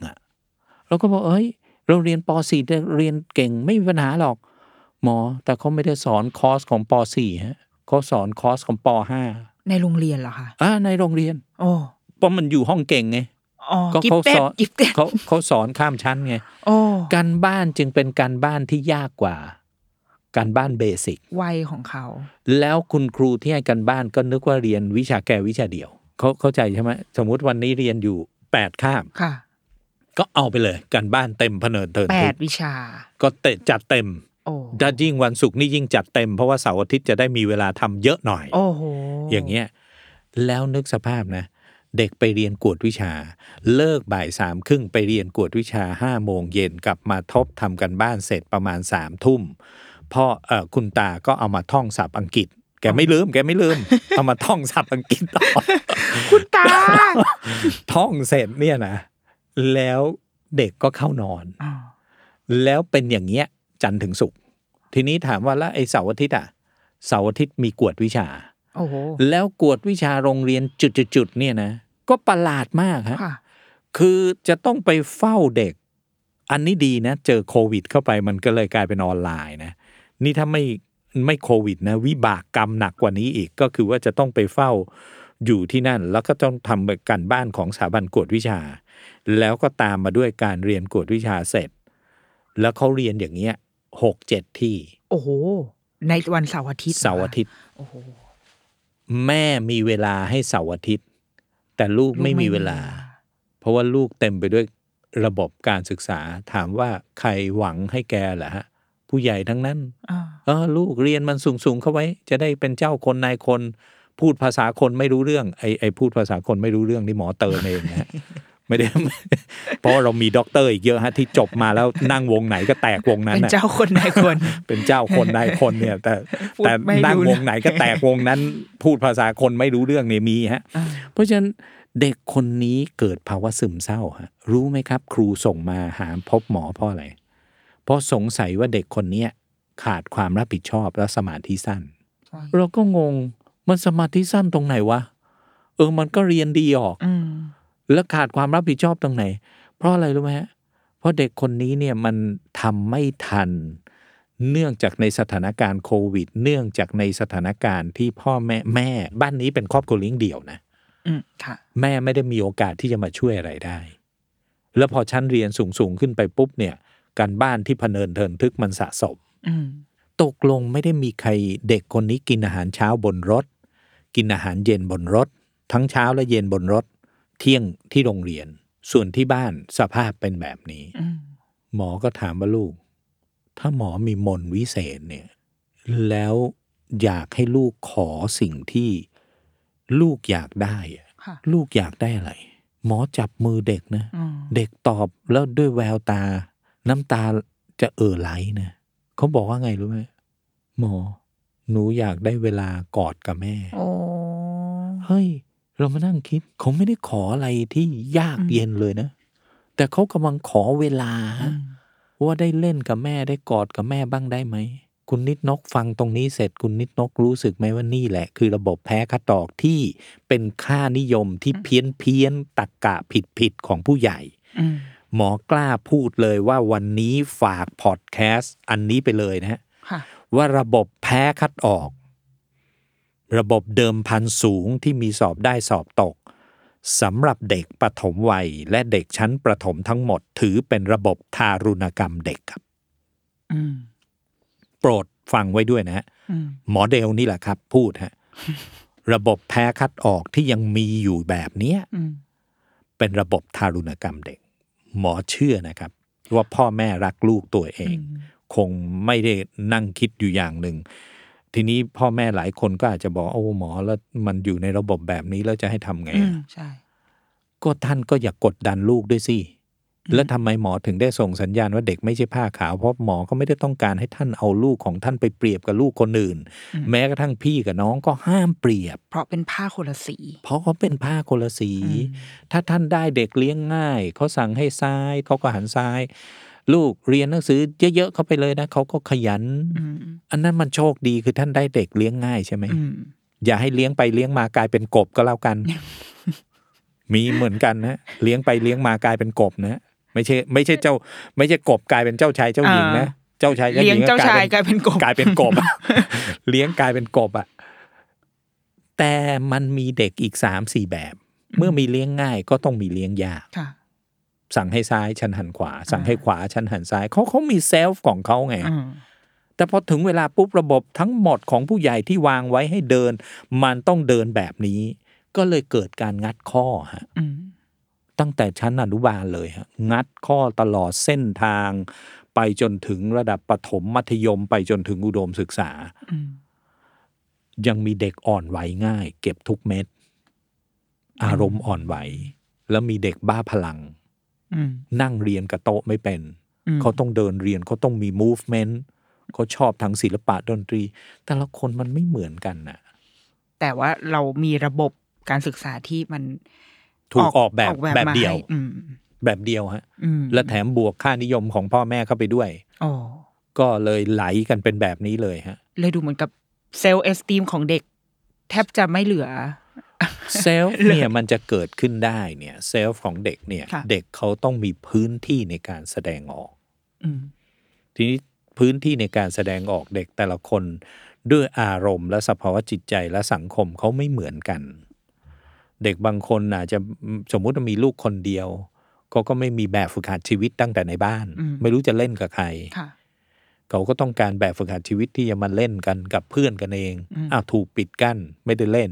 เราก็บอกเอ้ยเราเรียนป .4 แต่เรียนเก่งไม่มีปัญหาหรอกหมอแต่เขาไม่ได้สอนคอร์สของป .4 ฮะเขาสอนคอร์สของป .5 ในโรงเรียนเหรอคะในโรงเรียนโอ้เพราะมันอยู่ห้องเก่งไงก็เขาสอนข้ามชั้นไงการบ้านจึงเป็นการบ้านที่ยากกว่าการบ้านเบสิกวัยของเขาแล้วคุณครูที่ให้การบ้านก็นึกว่าเรียนวิชาแก่วิชาเดียวเขาเข้าใจใช่ไหมสมมุติวันนี้เรียนอยู่8 คาบค่ะก็เอาไปเลยการบ้านเต็มพเนินเทิน8 วิชาก็จัดเต็มถ้ายิ่งวันศุกร์นี่ยิ่งจัดเต็มเพราะว่าเสาร์อาทิตย์จะได้มีเวลาทำเยอะหน่อยโอ้โหอย่างเงี้ยแล้วนึกสภาพนะเด็กไปเรียนกวดวิชาเลิกบ่าย 3:30 ไปเรียนกวดวิชา 5:00 น.กลับมาทบทำการบ้านเสร็จประมาณ 3:00 น.พ่อคุณตาก็เอามาท่องศัพท์อังกฤษแกไม่ลืม เอามาท่องศัพท์อังกฤษต่อ คุณตา ท่องเสร็จเนี่ยนะแล้วเด็กก็เข้านอนแล้วเป็นอย่างเงี้ยจันทร์ถึงศุกร์ทีนี้ถามว่าแล้วไอ้เสาร์อาทิตย์เสาร์อาทิตย์มีกวดวิชาแล้วกวดวิชาโรงเรียนจุดๆเนี่ยนะ ก็ประหลาดมากฮะคือจะต้องไปเฝ้าเด็กอันนี้ดีนะเจอโควิดเข้าไปมันก็เลยกลายเป็นออนไลน์นะนี่ถ้าไม่โควิดนะวิบากกรรมหนักกว่านี้อีกก็คือว่าจะต้องไปเฝ้าอยู่ที่นั่นแล้วก็ต้องทำการบ้านของสถาบันกวดวิชาแล้วก็ตามมาด้วยการเรียนกวดวิชาเสร็จแล้วเขาเรียนอย่างเงี้ย 6-7 ที่โอ้โหในวันเสาร์อาทิตย์โอ้โหแม่มีเวลาให้เสาร์อาทิตย์แต่ลูกไม่มีเวลาเพราะว่าลูกเต็มไปด้วยระบบการศึกษาถามว่าใครหวังให้แกเหรอฮะผู้ใหญ่ทั้งนั้นลูกเรียนมันสูงๆเข้าไว้จะได้เป็นเจ้าคนนายคนพูดภาษาคนไม่รู้เรื่องไอ้พูดภาษาคนไม่รู้เรื่องนี่หมอเติมเองนะ ไม่ได้ เพราะเรามีด็อกเตอร์อีกเยอะฮะที่จบมาแล้วนั่งวงไหนก็แตกวงนั้นเป็นเจ้าคนนายคน เป็นเจ้าคนนายคนเนี่ยแต่นั่งวงไหนก็แตกวงนั้นพูดภาษาคนไม่รู้เรื่องเนี่ยมีฮะเพราะฉะนั้นเด็กคนนี้เกิดภาวะซึมเศร้าฮะรู้ไหมครับครูส่งมาหาพบหมอเพราะอะไรเพราะสงสัยว่าเด็กคนนี้ขาดความรับผิดชอบและสมาธิสั้นเราก็งงมันสมาธิสั้นตรงไหนวะมันก็เรียนดีออกแล้วขาดความรับผิดชอบตรงไหนเพราะอะไรรู้ไหมฮะเพราะเด็กคนนี้เนี่ยมันทำไม่ทันเนื่องจากในสถานการณ์โควิดเนื่องจากในสถานการณ์ที่พ่อแม่บ้านนี้เป็นครอบครัวเลี้ยงเดี่ยวนะแม่ไม่ได้มีโอกาสที่จะมาช่วยอะไรได้แล้วพอชั้นเรียนสูงขึ้นไปปุ๊บเนี่ยการบ้านที่พเนินเทินทึกมันสะสมตกลงไม่ได้มีใครเด็กคนนี้กินอาหารเช้าบนรถกินอาหารเย็นบนรถทั้งเช้าและเย็นบนรถเที่ยงที่โรงเรียนส่วนที่บ้านสภาพเป็นแบบนี้หมอก็ถามว่าลูกถ้าหมอมีมนต์วิเศษเนี่ยแล้วอยากให้ลูกขอสิ่งที่ลูกอยากได้ลูกอยากได้อะไรหมอจับมือเด็กนะเด็กตอบแล้วด้วยแววตาน้ำตาจะไหลนะเขาบอกว่าไงรู้ไหมหมอหนูอยากได้เวลากอดกับแม่เฮ้ยเรามานั่งคิดเขาไม่ได้ขออะไรที่ยากเย็นเลยนะแต่เขากำลังขอเวลาว่าได้เล่นกับแม่ได้กอดกับแม่บ้างได้ไหมคุณนิดนกฟังตรงนี้เสร็จคุณนิดนกรู้สึกไหมว่านี่แหละคือระบบแพ้คัดตอกที่เป็นค่านิยมที่เพี้ยนตรรกะผิดของผู้ใหญ่หมอกล้าพูดเลยว่าวันนี้ฝากพอดแคสต์อันนี้ไปเลยนะฮะว่าระบบแพ้คัดออกระบบเดิมพันสูงที่มีสอบได้สอบตกสำหรับเด็กปฐมวัยและเด็กชั้นประถมทั้งหมดถือเป็นระบบทารุณกรรมเด็กครับโปรดฟังไว้ด้วยนะฮะหมอเดลนี่แหละครับพูดฮะ ระบบแพ้คัดออกที่ยังมีอยู่แบบนี้เป็นระบบทารุณกรรมเด็กหมอเชื่อนะครับว่าพ่อแม่รักลูกตัวเองคงไม่ได้นั่งคิดอยู่อย่างหนึ่งทีนี้พ่อแม่หลายคนก็อาจจะบอกโอ้หมอแล้วมันอยู่ในระบบแบบนี้แล้วจะให้ทำไงใช่ก็ท่านก็อย่ากดดันลูกด้วยสิแล้วทำไมหมอถึงได้ส่งสัญญาณว่าเด็กไม่ใช่ผ้าขาวเพราะหมอก็ไม่ได้ต้องการให้ท่านเอาลูกของท่านไปเปรียบกับลูกคนอื่นแม้กระทั่งพี่กับน้องก็ห้ามเปรียบเพราะเป็นผ้าคนละสีเพราะเขาเป็นผ้าคนละสีถ้าท่านได้เด็กเลี้ยงง่ายเขาสั่งให้ซ้ายเขาก็หันซ้ายลูกเรียนหนังสือเยอะๆเขาไปเลยนะเขาก็ขยันอันนั้นมันโชคดีคือท่านได้เด็กเลี้ยงง่ายใช่ไหมอย่าให้เลี้ยงไปเลี้ยงมากลายเป็นกบก็แล้วกัน มีเหมือนกันนะเลี้ยงไปเลี้ยงมากลายเป็นกบนะไม่ใช่เจ้าไม่ใช่กบกลายเป็นเจ้าชายเจ้าหญิงนะเจ้าชายเจ้าหญิงกลายเป็นกบเลี้ยงกลายเป็นกบอ่ะแต่มันมีเด็กอีก 3-4 แบบเมื่อมีเลี้ยงง่ายก็ต้องมีเลี้ยงยากสั่งให้ซ้ายฉันหันขวาสั่งให้ขวาฉันหันซ้ายเขามีเซลฟ์ของเขาไงแต่พอถึงเวลาปุ๊บระบบทั้งหมดของผู้ใหญ่ที่วางไว้ให้เดินมันต้องเดินแบบนี้ก็เลยเกิดการงัดข้อฮะตั้งแต่ชั้นอนุบาลเลยฮะงัดข้อตลอดเส้นทางไปจนถึงระดับประถมมัธยมไปจนถึงอุดมศึกษายังมีเด็กอ่อนไหวง่ายเก็บทุกเม็ดอารมณ์อ่อนไหวแล้วมีเด็กบ้าพลังนั่งเรียนกับโต๊ะไม่เป็นเขาต้องเดินเรียนเขาต้องมี movement เขาชอบทางศิลปะดนตรีแต่ละคนมันไม่เหมือนกันน่ะแต่ว่าเรามีระบบการศึกษาที่มันถูกออกแบบเดียวฮะและแถมบวกค่านิยมของพ่อแม่เข้าไปด้วยก็เลยไหลกันเป็นแบบนี้เลยฮะเลยดูเหมือนกับเซลล์เอสตีมของเด็กแทบจะไม่เหลือ เซลฟ์เนี่ยมันจะเกิดขึ้นได้เนี่ยเซลฟ์ของเด็กเนี่ยเด็กเขาต้องมีพื้นที่ในการแสดงออกทีนี้พื้นที่ในการแสดงออกเด็กแต่ละคนด้วยอารมณ์และสภาวะจิตใจและสังคมเขาไม่เหมือนกันเด็กบางคนอาจจะสมมุติว่ามีลูกคนเดียวเขาก็ไม่มีแบบฝึกหัดชีวิตตั้งแต่ในบ้านไม่รู้จะเล่นกับใครเขาก็ต้องการแบบฝึกหัดชีวิตที่จะมาเล่นกันกับเพื่อนกันเองอ้าวถูกปิดกั้นไม่ได้เล่น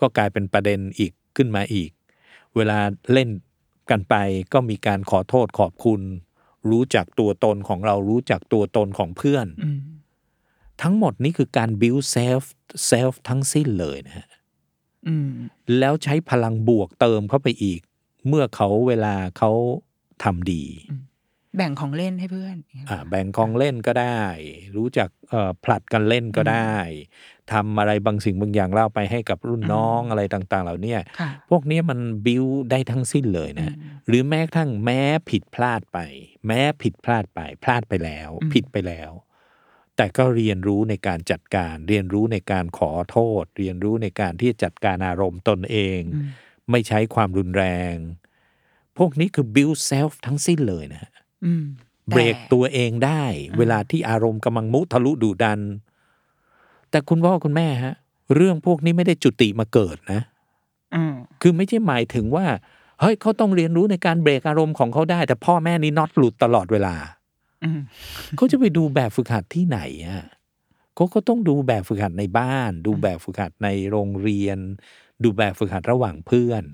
ก็กลายเป็นประเด็นอีกขึ้นมาอีกเวลาเล่นกันไปก็มีการขอโทษขอบคุณรู้จักตัวตนของเรารู้จักตัวตนของเพื่อนทั้งหมดนี่คือการ build self ทั้งสิ้นเลยนะฮะแล้วใช้พลังบวกเติมเข้าไปอีกเมื่อเขาเวลาเขาทำดีแบ่งของเล่นให้เพื่อนแบ่งของเล่นก็ได้รู้จักผลัดกันเล่นก็ได้ทำอะไรบางสิ่งบางอย่างเล่าไปให้กับรุ่นน้องอะไรต่างๆเหล่านี้พวกนี้มันบิวได้ทั้งสิ้นเลยนะหรือแม้กระทั่งแม้ผิดพลาดไปพลาดไปแล้วผิดไปแล้วแต่ก็เรียนรู้ในการจัดการเรียนรู้ในการขอโทษเรียนรู้ในการที่จะจัดการอารมณ์ตนเองไม่ใช้ความรุนแรงพวกนี้คือ build self ทั้งสิ้นเลยนะฮะเบรกตัวเองได้เวลาที่อารมณ์กำลังมุทะลุดุดันแต่คุณพ่อคุณแม่ฮะเรื่องพวกนี้ไม่ได้จุติมาเกิดนะคือไม่ใช่หมายถึงว่าเฮ้ยเขาต้องเรียนรู้ในการเบรกอารมณ์ของเขาได้แต่พ่อแม่นี่น็อตหลุดตลอดเวลาเขาจะไปดูแบบฝึกหัดที่ไหนอ่ะเขาก็ต้องดูแบบฝึกหัดในบ้านดูแบบฝึกหัดในโรงเรียนดูแบบฝึกหัดระหว่างเพื่อน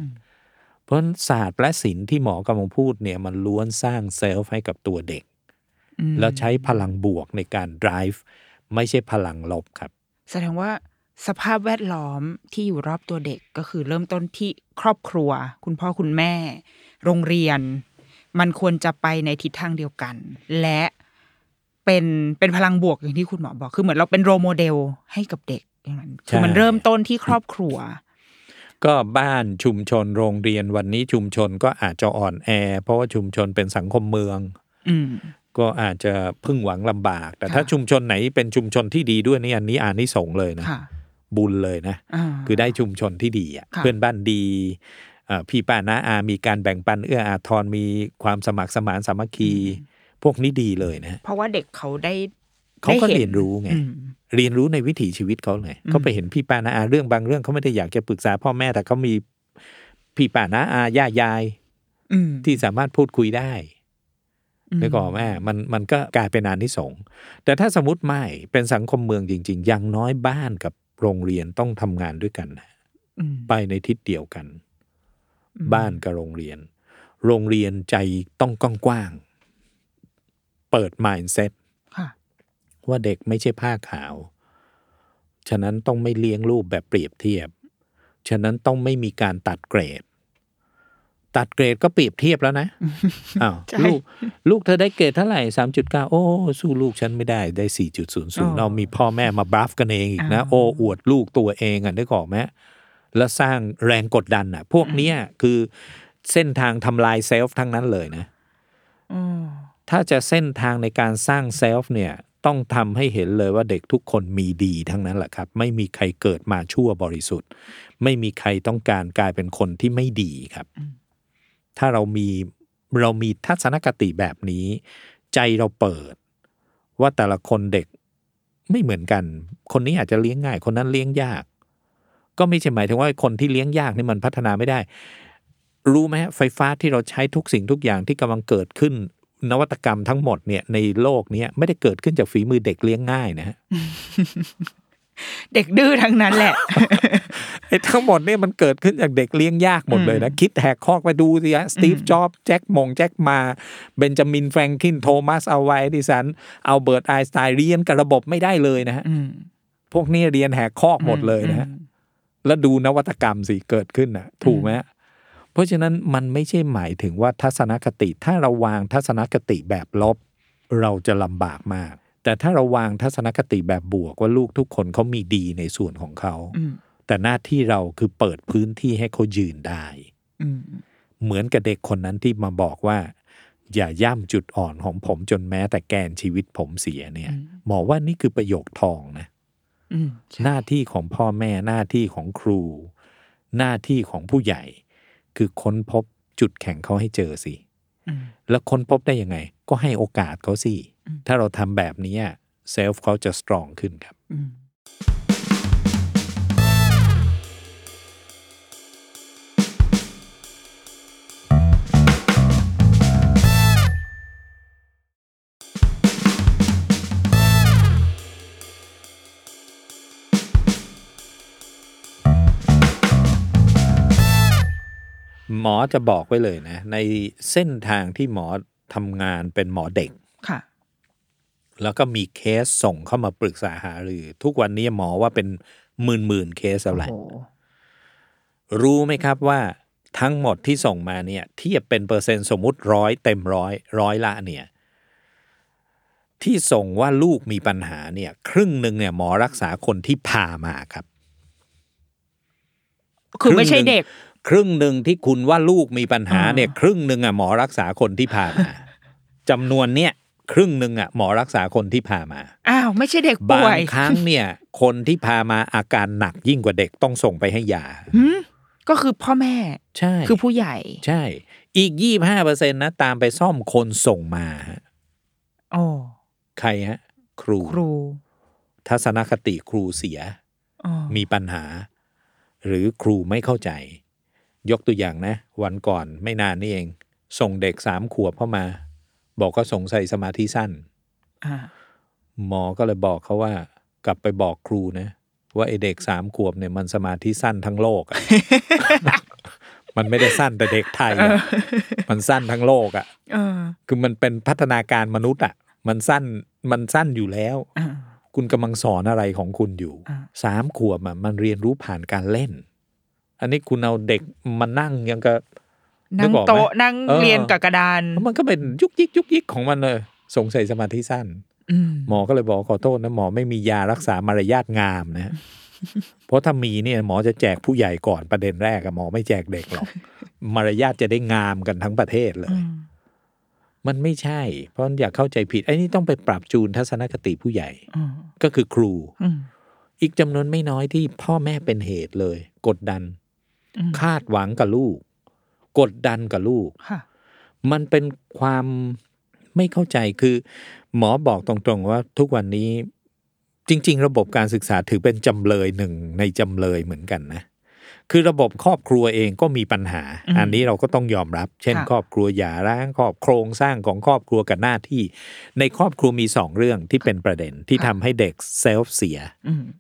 เพราะศาสตร์และศิลป์ที่หมอกำลังพูดเนี่ยมันล้วนสร้างเซลฟ์ให้กับตัวเด็กแล้วใช้พลังบวกในการ drive ไม่ใช่พลังลบครับแสดงว่าสภาพแวดล้อมที่อยู่รอบตัวเด็กก็คือเริ่มต้นที่ครอบครัวคุณพ่อคุณแม่โรงเรียนมันควรจะไปในทิศทางเดียวกันและเป็นพลังบวกอย่างที่คุณหมอบอกคือเหมือนเราเป็นโรโมเดลให้กับเด็กคือมันเริ่มต้นที่ครอบครัวก็บ้านชุมชนโรงเรียนวันนี้ชุมชนก็อาจจะอ่อนแอเพราะว่าชุมชนเป็นสังคมเมืองก็อาจจะพึ่งหวังลำบากแต่ถ้าชุมชนไหนเป็นชุมชนที่ดีด้วยนี่อันนี้อานิสงส์เลยนะบุญเลยนะคือได้ชุมชนที่ดีเพื่อนบ้านดีพี่ป้าน้าอามีการแบ่งปันเอื้ออาทรมีความสมัครสมานสามัคคีพวกนี้ดีเลยนะเพราะว่าเด็กเขาได้เขาก็เรียนรู้ไงเรียนรู้ในวิถีชีวิตเขาไงเขาไปเห็นพี่ป้าน้าอาเรื่องบางเรื่องเขาไม่ได้อยากจะปรึกษาพ่อแม่แต่เขามีพี่ป้าน้าอาย่ายายที่สามารถพูดคุยได้นึกออกไหมมันก็กลายเป็นอานิสงส์แต่ถ้าสมมติไม่เป็นสังคมเมืองจริงๆอย่างน้อยบ้านกับโรงเรียนต้องทำงานด้วยกันไปในทิศเดียวกันบ้านกับโรงเรียนโรงเรียนใจต้องกว้างๆเปิด mindset ว่าเด็กไม่ใช่ผ้าขาวฉะนั้นต้องไม่เลี้ยงลูกแบบเปรียบเทียบฉะนั้นต้องไม่มีการตัดเกรดก็เปรียบเทียบแล้วนะ อ้าวลูกเธอได้เกรดเท่าไหร่ 3.9 โอ้สู้ลูกฉันไม่ได้ได้ 4.00 เรามีพ่อแม่มาบัฟกันเองอีกนะโอ้อวดลูกตัวเองอ่ะได้ก่อนมั้ยแล้วสร้างแรงกดดันอ่ะพวกเนี้ยคือเส้นทางทำลายเซลฟ์ทั้งนั้นเลยนะถ้าจะเส้นทางในการสร้างเซลฟ์เนี่ยต้องทำให้เห็นเลยว่าเด็กทุกคนมีดีทั้งนั้นแหละครับไม่มีใครเกิดมาชั่วบริสุทธิ์ไม่มีใครต้องการกลายเป็นคนที่ไม่ดีครับถ้าเรามีทัศนคติแบบนี้ใจเราเปิดว่าแต่ละคนเด็กไม่เหมือนกันคนนี้อาจจะเลี้ยงง่ายคนนั้นเลี้ยงยากก็ไม่ใช่หมายถึงว่าคนที่เลี้ยงยากนี่มันพัฒนาไม่ได้รู้ไหมฮะไฟฟ้าที่เราใช้ทุกสิ่งทุกอย่างที่กำลังเกิดขึ้นนวัตกรรมทั้งหมดเนี่ยในโลกนี้ไม่ได้เกิดขึ้นจากฝีมือเด็กเลี้ยงง่ายนะฮะ เด็กดื้อทั้งนั้นแหละ ไอ้ทั้งหมดเนี่ยมันเกิดขึ้นจากเด็กเลี้ยงยากหมดเลยนะคิดแหกคอกไปดูสิฮะสตีฟจ็อบส์แจ็คมาเบนจามินแฟรงคลินโทมัสอัลวาดิสันอัลเบิร์ตไอน์สไตน์เรียนกับระบบไม่ได้เลยนะฮะพวกนี้เรียนแหกคอกหมดเลยนะฮะแล้วดูนวัตกรรมสิเกิดขึ้นนะถูกไหมเพราะฉะนั้นมันไม่ใช่หมายถึงว่าทัศนคติถ้าเราวางทัศนคติแบบลบเราจะลำบากมากแต่ถ้าเราวางทัศนคติแบบบวกว่าลูกทุกคนเขามีดีในส่วนของเขาแต่หน้าที่เราคือเปิดพื้นที่ให้เขายืนได้เหมือนกับเด็กคนนั้นที่มาบอกว่าอย่าย่ำจุดอ่อนของผมจนแม้แต่แกนชีวิตผมเสียเนี่ยหมอว่านี่คือประโยคทองนะหน้าที่ของพ่อแม่หน้าที่ของครู หน้าที่ของผู้ใหญ่คือค้นพบจุดแข็งเขาให้เจอสิแล้วค้นพบได้ยังไงก็ให้โอกาสเขาสิถ้าเราทำแบบนี้เซลฟ์เขาจะสตรองขึ้นครับหมอจะบอกไว้เลยนะในเส้นทางที่หมอทำงานเป็นหมอเด็กค่ะแล้วก็มีเคสส่งเข้ามาปรึกษาหารือทุกวันนี้หมอว่าเป็นหมื่นๆเคสแล้วแหละรู้ไหมครับว่าทั้งหมดที่ส่งมาเนี่ยเทียบเป็นเปอร์เซ็นต์สมมุติ100เต็ม100ร้อยละเนี่ยที่ส่งว่าลูกมีปัญหาเนี่ยครึ่งนึงเนี่ยหมอรักษาคนที่พามาครับคือไม่ใช่เด็กครึ่งนึงที่คุณว่าลูกมีปัญหาเนี่ยครึ่งนึงอ่ะหมอรักษาคนที่พามาจำนวนเนี่ยครึ่งนึงอ่ะหมอรักษาคนที่พามาอ้าวไม่ใช่เด็กป่วยบางครั้งเนี่ยคนที่พามาอาการหนักยิ่งกว่าเด็กต้องส่งไปให้ยาก็คือพ่อแม่ใช่คือผู้ใหญ่ใช่อีก 25% นะตามไปซ่อมคนส่งมาอ๋อใครฮะครูทัศนคติครูเสียมีปัญหาหรือครูไม่เข้าใจยกตัวอย่างนะวันก่อนไม่นานนี่เองส่งเด็ก3ขวบเข้ามาบอกก็สงสัยสมาธิสั้นหมอก็เลยบอกเขาว่ากลับไปบอกครูนะว่าไอเด็ก3ขวบเนี่ยมันสมาธิสั้นทั้งโลก มันไม่ได้สั้นแต่เด็กไทย มันสั้นทั้งโลก คือมันเป็นพัฒนาการมนุษย์อ่ะมันสั้นอยู่แล้วคุณกำลังสอนอะไรของคุณอยู่3ขวบอ่ะมันเรียนรู้ผ่านการเล่นอันนี้คุณเอาเด็กมานั่งยังก็นั่งโต๊ะนั่งเรียนกับกระดานมันก็เป็นยุกยิกของมันเลยสงสัยสมาธิสั้นหมอก็เลยบอกขอโทษนะหมอไม่มียารักษามารยาทงามนะ เพราะถ้ามีเนี่ยหมอจะแจกผู้ใหญ่ก่อนประเด็นแรกอะหมอไม่แจกเด็กหรอก มารยาทจะได้งามกันทั้งประเทศเลย มันไม่ใช่เพราะอยากเข้าใจผิดไอ้นี่ต้องไปปรับจูนทัศนคติผู้ใหญ่ก็คือครูอีกจำนวนไม่น้อยที่พ่อแม่เป็นเหตุเลยกดดันคาดหวังกับลูกกดดันกับลูกมันเป็นความไม่เข้าใจคือหมอบอกตรงๆว่าทุกวันนี้จริงๆระบบการศึกษาถือเป็นจำเลยหนึ่งในจำเลยเหมือนกันนะคือระบบครอบครัวเองก็มีปัญหาอันนี้เราก็ต้องยอมรับเช่นครอบครัวหย่าร้างครอบโครงสร้างของครอบครัวกับหน้าที่ในครอบครัวมี2เรื่องที่เป็นประเด็นที่ทำให้เด็กเซลฟ์เสีย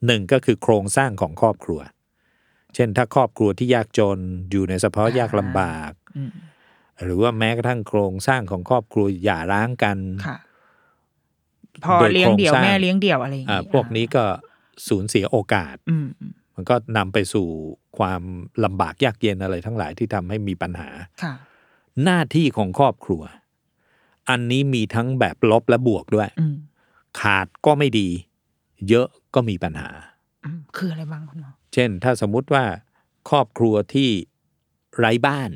หนึ่งก็คือโครงสร้างของครอบครัวเช่นถ้าครอบครัวที่ยากจนอยู่ในสภาวะยากลำบากหรือว่าแม้กระทั่งโครงสร้างของครอบครัวหย่าร้างกันพ่อเลี้ยงเดี่ยวแม่เลี้ยงเดี่ยวอะไรอย่างเงี้ยพวกนี้ก็สูญเสียโอกาสมันก็นำไปสู่ความลำบากยากเย็นอะไรทั้งหลายที่ทำให้มีปัญหาหน้าที่ของครอบครัวอันนี้มีทั้งแบบลบและบวกด้วยขาดก็ไม่ดีเยอะก็มีปัญหาคืออะไรบ้างคุณหมอเช่นถ้าสมมุติว่าครอบครัวที่ไร้บ้าน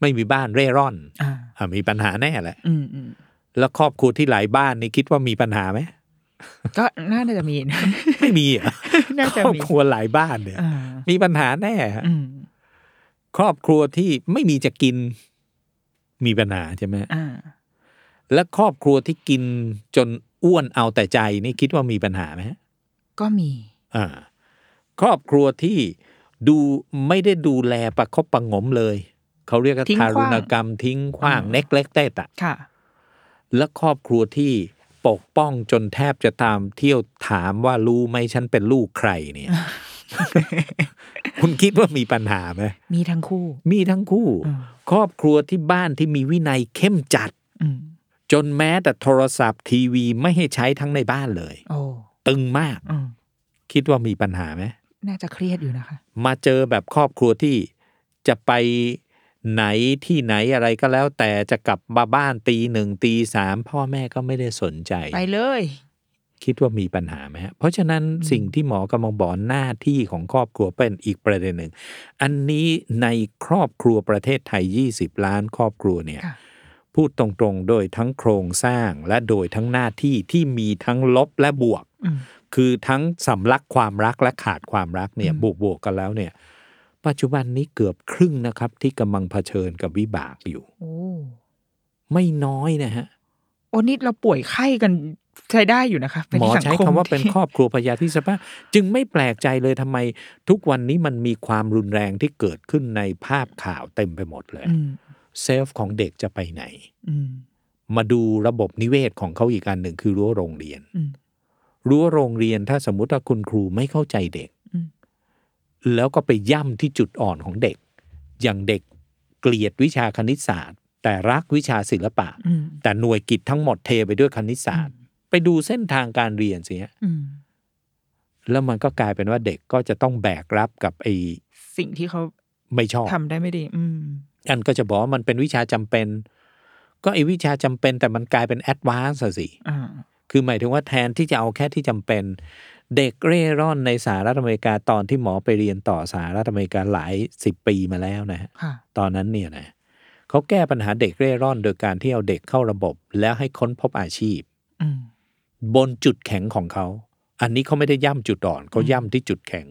ไม่มีบ้านเร่ร่อนมีปัญหาแน่แหละแล้วครอบครัวที่หลายบ้านนี่คิดว่ามีปัญหาไหมก็น่าจะมีนะไม่มีอ่ะครอบครัวหลายบ้านเนี่ยมีปัญหาแน่ครอบครัวที่ไม่มีจะกินมีปัญหาใช่ไหมและครอบครัวที่กินจนอ้วนเอาแต่ใจนี่คิดว่ามีปัญหาไหมก็มีครอบครัวที่ดูไม่ได้ดูแลประคบประหงมเลยเขาเรียกว่าทารุณกรรมทิ้งขว้างเน็กเล็กเต้ต่ะและครอบครัวที่ปกป้องจนแทบจะตามเที่ยวถามว่ารู้ไหมฉันเป็นลูกใครเนี่ย คุณคิดว่ามีปัญหาไหมมีทั้งคู่ครอบครัวที่บ้านที่มีวินัยเข้มจัดจนแม้แต่โทรศัพท์ทีวีไม่ให้ใช้ทั้งในบ้านเลยตึงมากคิดว่ามีปัญหาไหมน่าจะเครียดอยู่นะคะมาเจอแบบครอบครัวที่จะไปไหนที่ไหนอะไรก็แล้วแต่จะกลับมาบ้านตีหนึ่งตีสามพ่อแม่ก็ไม่ได้สนใจไปเลยคิดว่ามีปัญหาไหมเพราะฉะนั้นสิ่งที่หมอกำลังบอกหน้าที่ของครอบครัวเป็นอีกประเด็นหนึ่งอันนี้ในครอบครัวประเทศไทย20ล้านครอบครัวเนี่ยพูดตรงๆโดยทั้งโครงสร้างและโดยทั้งหน้าที่ที่มีทั้งลบและบวกคือทั้งสำลักความรักและขาดความรักเนี่ยบวกๆกันแล้วเนี่ย ปัจจุบันนี้เกือบครึ่งนะครับที่กำลังเผชิญกับวิบากอยู่ไม่น้อยนะฮะโอ้นี่เราป่วยไข้กันใช้ได้อยู่นะคะหมอใช้คำว่าเป็นครอบครัวพยาธิสภาพจึงไม่แปลกใจเลยทำไมทุกวันนี้มันมีความรุนแรงที่เกิดขึ้นในภาพข่าวเต็มไปหมดเลยเซลฟ์ของเด็กจะไปไหนมาดูระบบนิเวศของเขาอีกอันหนึ่งคือรั้วโรงเรียนรั้วโรงเรียนถ้าสมมติว่าคุณครูไม่เข้าใจเด็กแล้วก็ไปย่ำที่จุดอ่อนของเด็กอย่างเด็กเกลียดวิชาคณิตศาสตร์แต่รักวิชาศิลปะแต่หน่วยกิจทั้งหมดเทไปด้วยคณิตศาสตร์ไปดูเส้นทางการเรียนสิฮะแล้วมันก็กลายเป็นว่าเด็กก็จะต้องแบกรับกับไอ้สิ่งที่เขาไม่ชอบทำได้ไม่ดีอันก็จะบอกว่ามันเป็นวิชาจำเป็นก็ไอ้วิชาจำเป็นแต่มันกลายเป็นแอดวานซ์สิคือหมายถึงว่าแทนที่จะเอาแค่ที่จำเป็นเด็กเร่ร่อนในสหรัฐอเมริกาตอนที่หมอไปเรียนต่อสหรัฐอเมริกาหลายสิบปีมาแล้วนะฮะตอนนั้นเนี่ยนะเขาแก้ปัญหาเด็กเร่ร่อนโดยการที่เอาเด็กเข้าระบบแล้วให้ค้นพบอาชีพบนจุดแข็งของเขาอันนี้เขาไม่ได้ย่ำจุดอ่อนเขาย่ำที่จุดแข็ง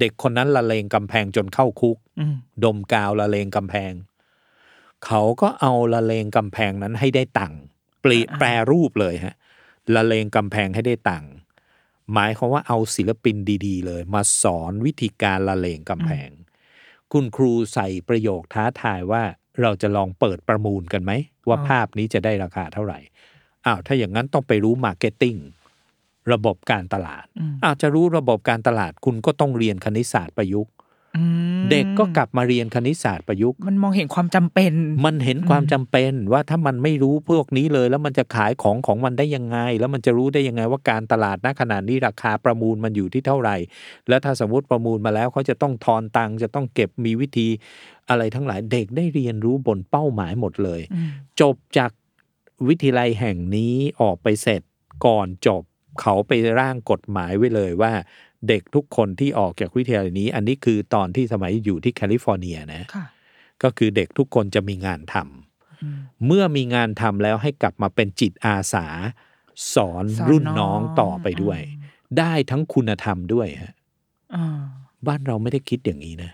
เด็กคนนั้นละเลงกำแพงจนเข้าคุกดมกาวละเลงกำแพงเขาก็เอาละเลงกำแพงนั้นให้ได้ตังค์แปรรูปเลยฮะละเลงกำแพงให้ได้ตังค์หมายความว่าเอาศิลปินดีๆเลยมาสอนวิธีการละเลงกำแพงคุณครูใส่ประโยคท้าทายว่าเราจะลองเปิดประมูลกันไหมว่าภาพนี้จะได้ราคาเท่าไหร่อ้าวถ้าอย่างนั้นต้องไปรู้มาร์เก็ตติ้งระบบการตลาดอ้าวจะรู้ระบบการตลาดคุณก็ต้องเรียนคณิตศาสตร์ประยุกต์เด็กก็กลับมาเรียนคณิตศาสตร์ประยุกต์มันมองเห็นความจำเป็นมันเห็นความจำเป็นว่าถ้ามันไม่รู้พวกนี้เลยแล้วมันจะขายของมันได้ยังไงแล้วมันจะรู้ได้ยังไงว่าการตลาดณขณะนี้ราคาประมูลมันอยู่ที่เท่าไหร่แล้วถ้าสมมติประมูลมาแล้วเขาจะต้องทอนตังค์จะต้องเก็บมีวิธีอะไรทั้งหลายเด็กได้เรียนรู้บนเป้าหมายหมดเลยจบจากวิทยาลัยแห่งนี้ออกไปเสร็จก่อนจบเขาไปร่างกฎหมายไว้เลยว่าเด็กทุกคนที่ออกจากวิทยาลัยนี้อันนี้คือตอนที่สมัยอยู่ที่แคลิฟอร์เนียนะก็คือเด็กทุกคนจะมีงานทำเมื่อมีงานทำแล้วให้กลับมาเป็นจิตอาสาสอนรุ่นน้องต่อไปด้วยได้ทั้งคุณธรรมด้วยฮะบ้านเราไม่ได้คิดอย่างนี้นะ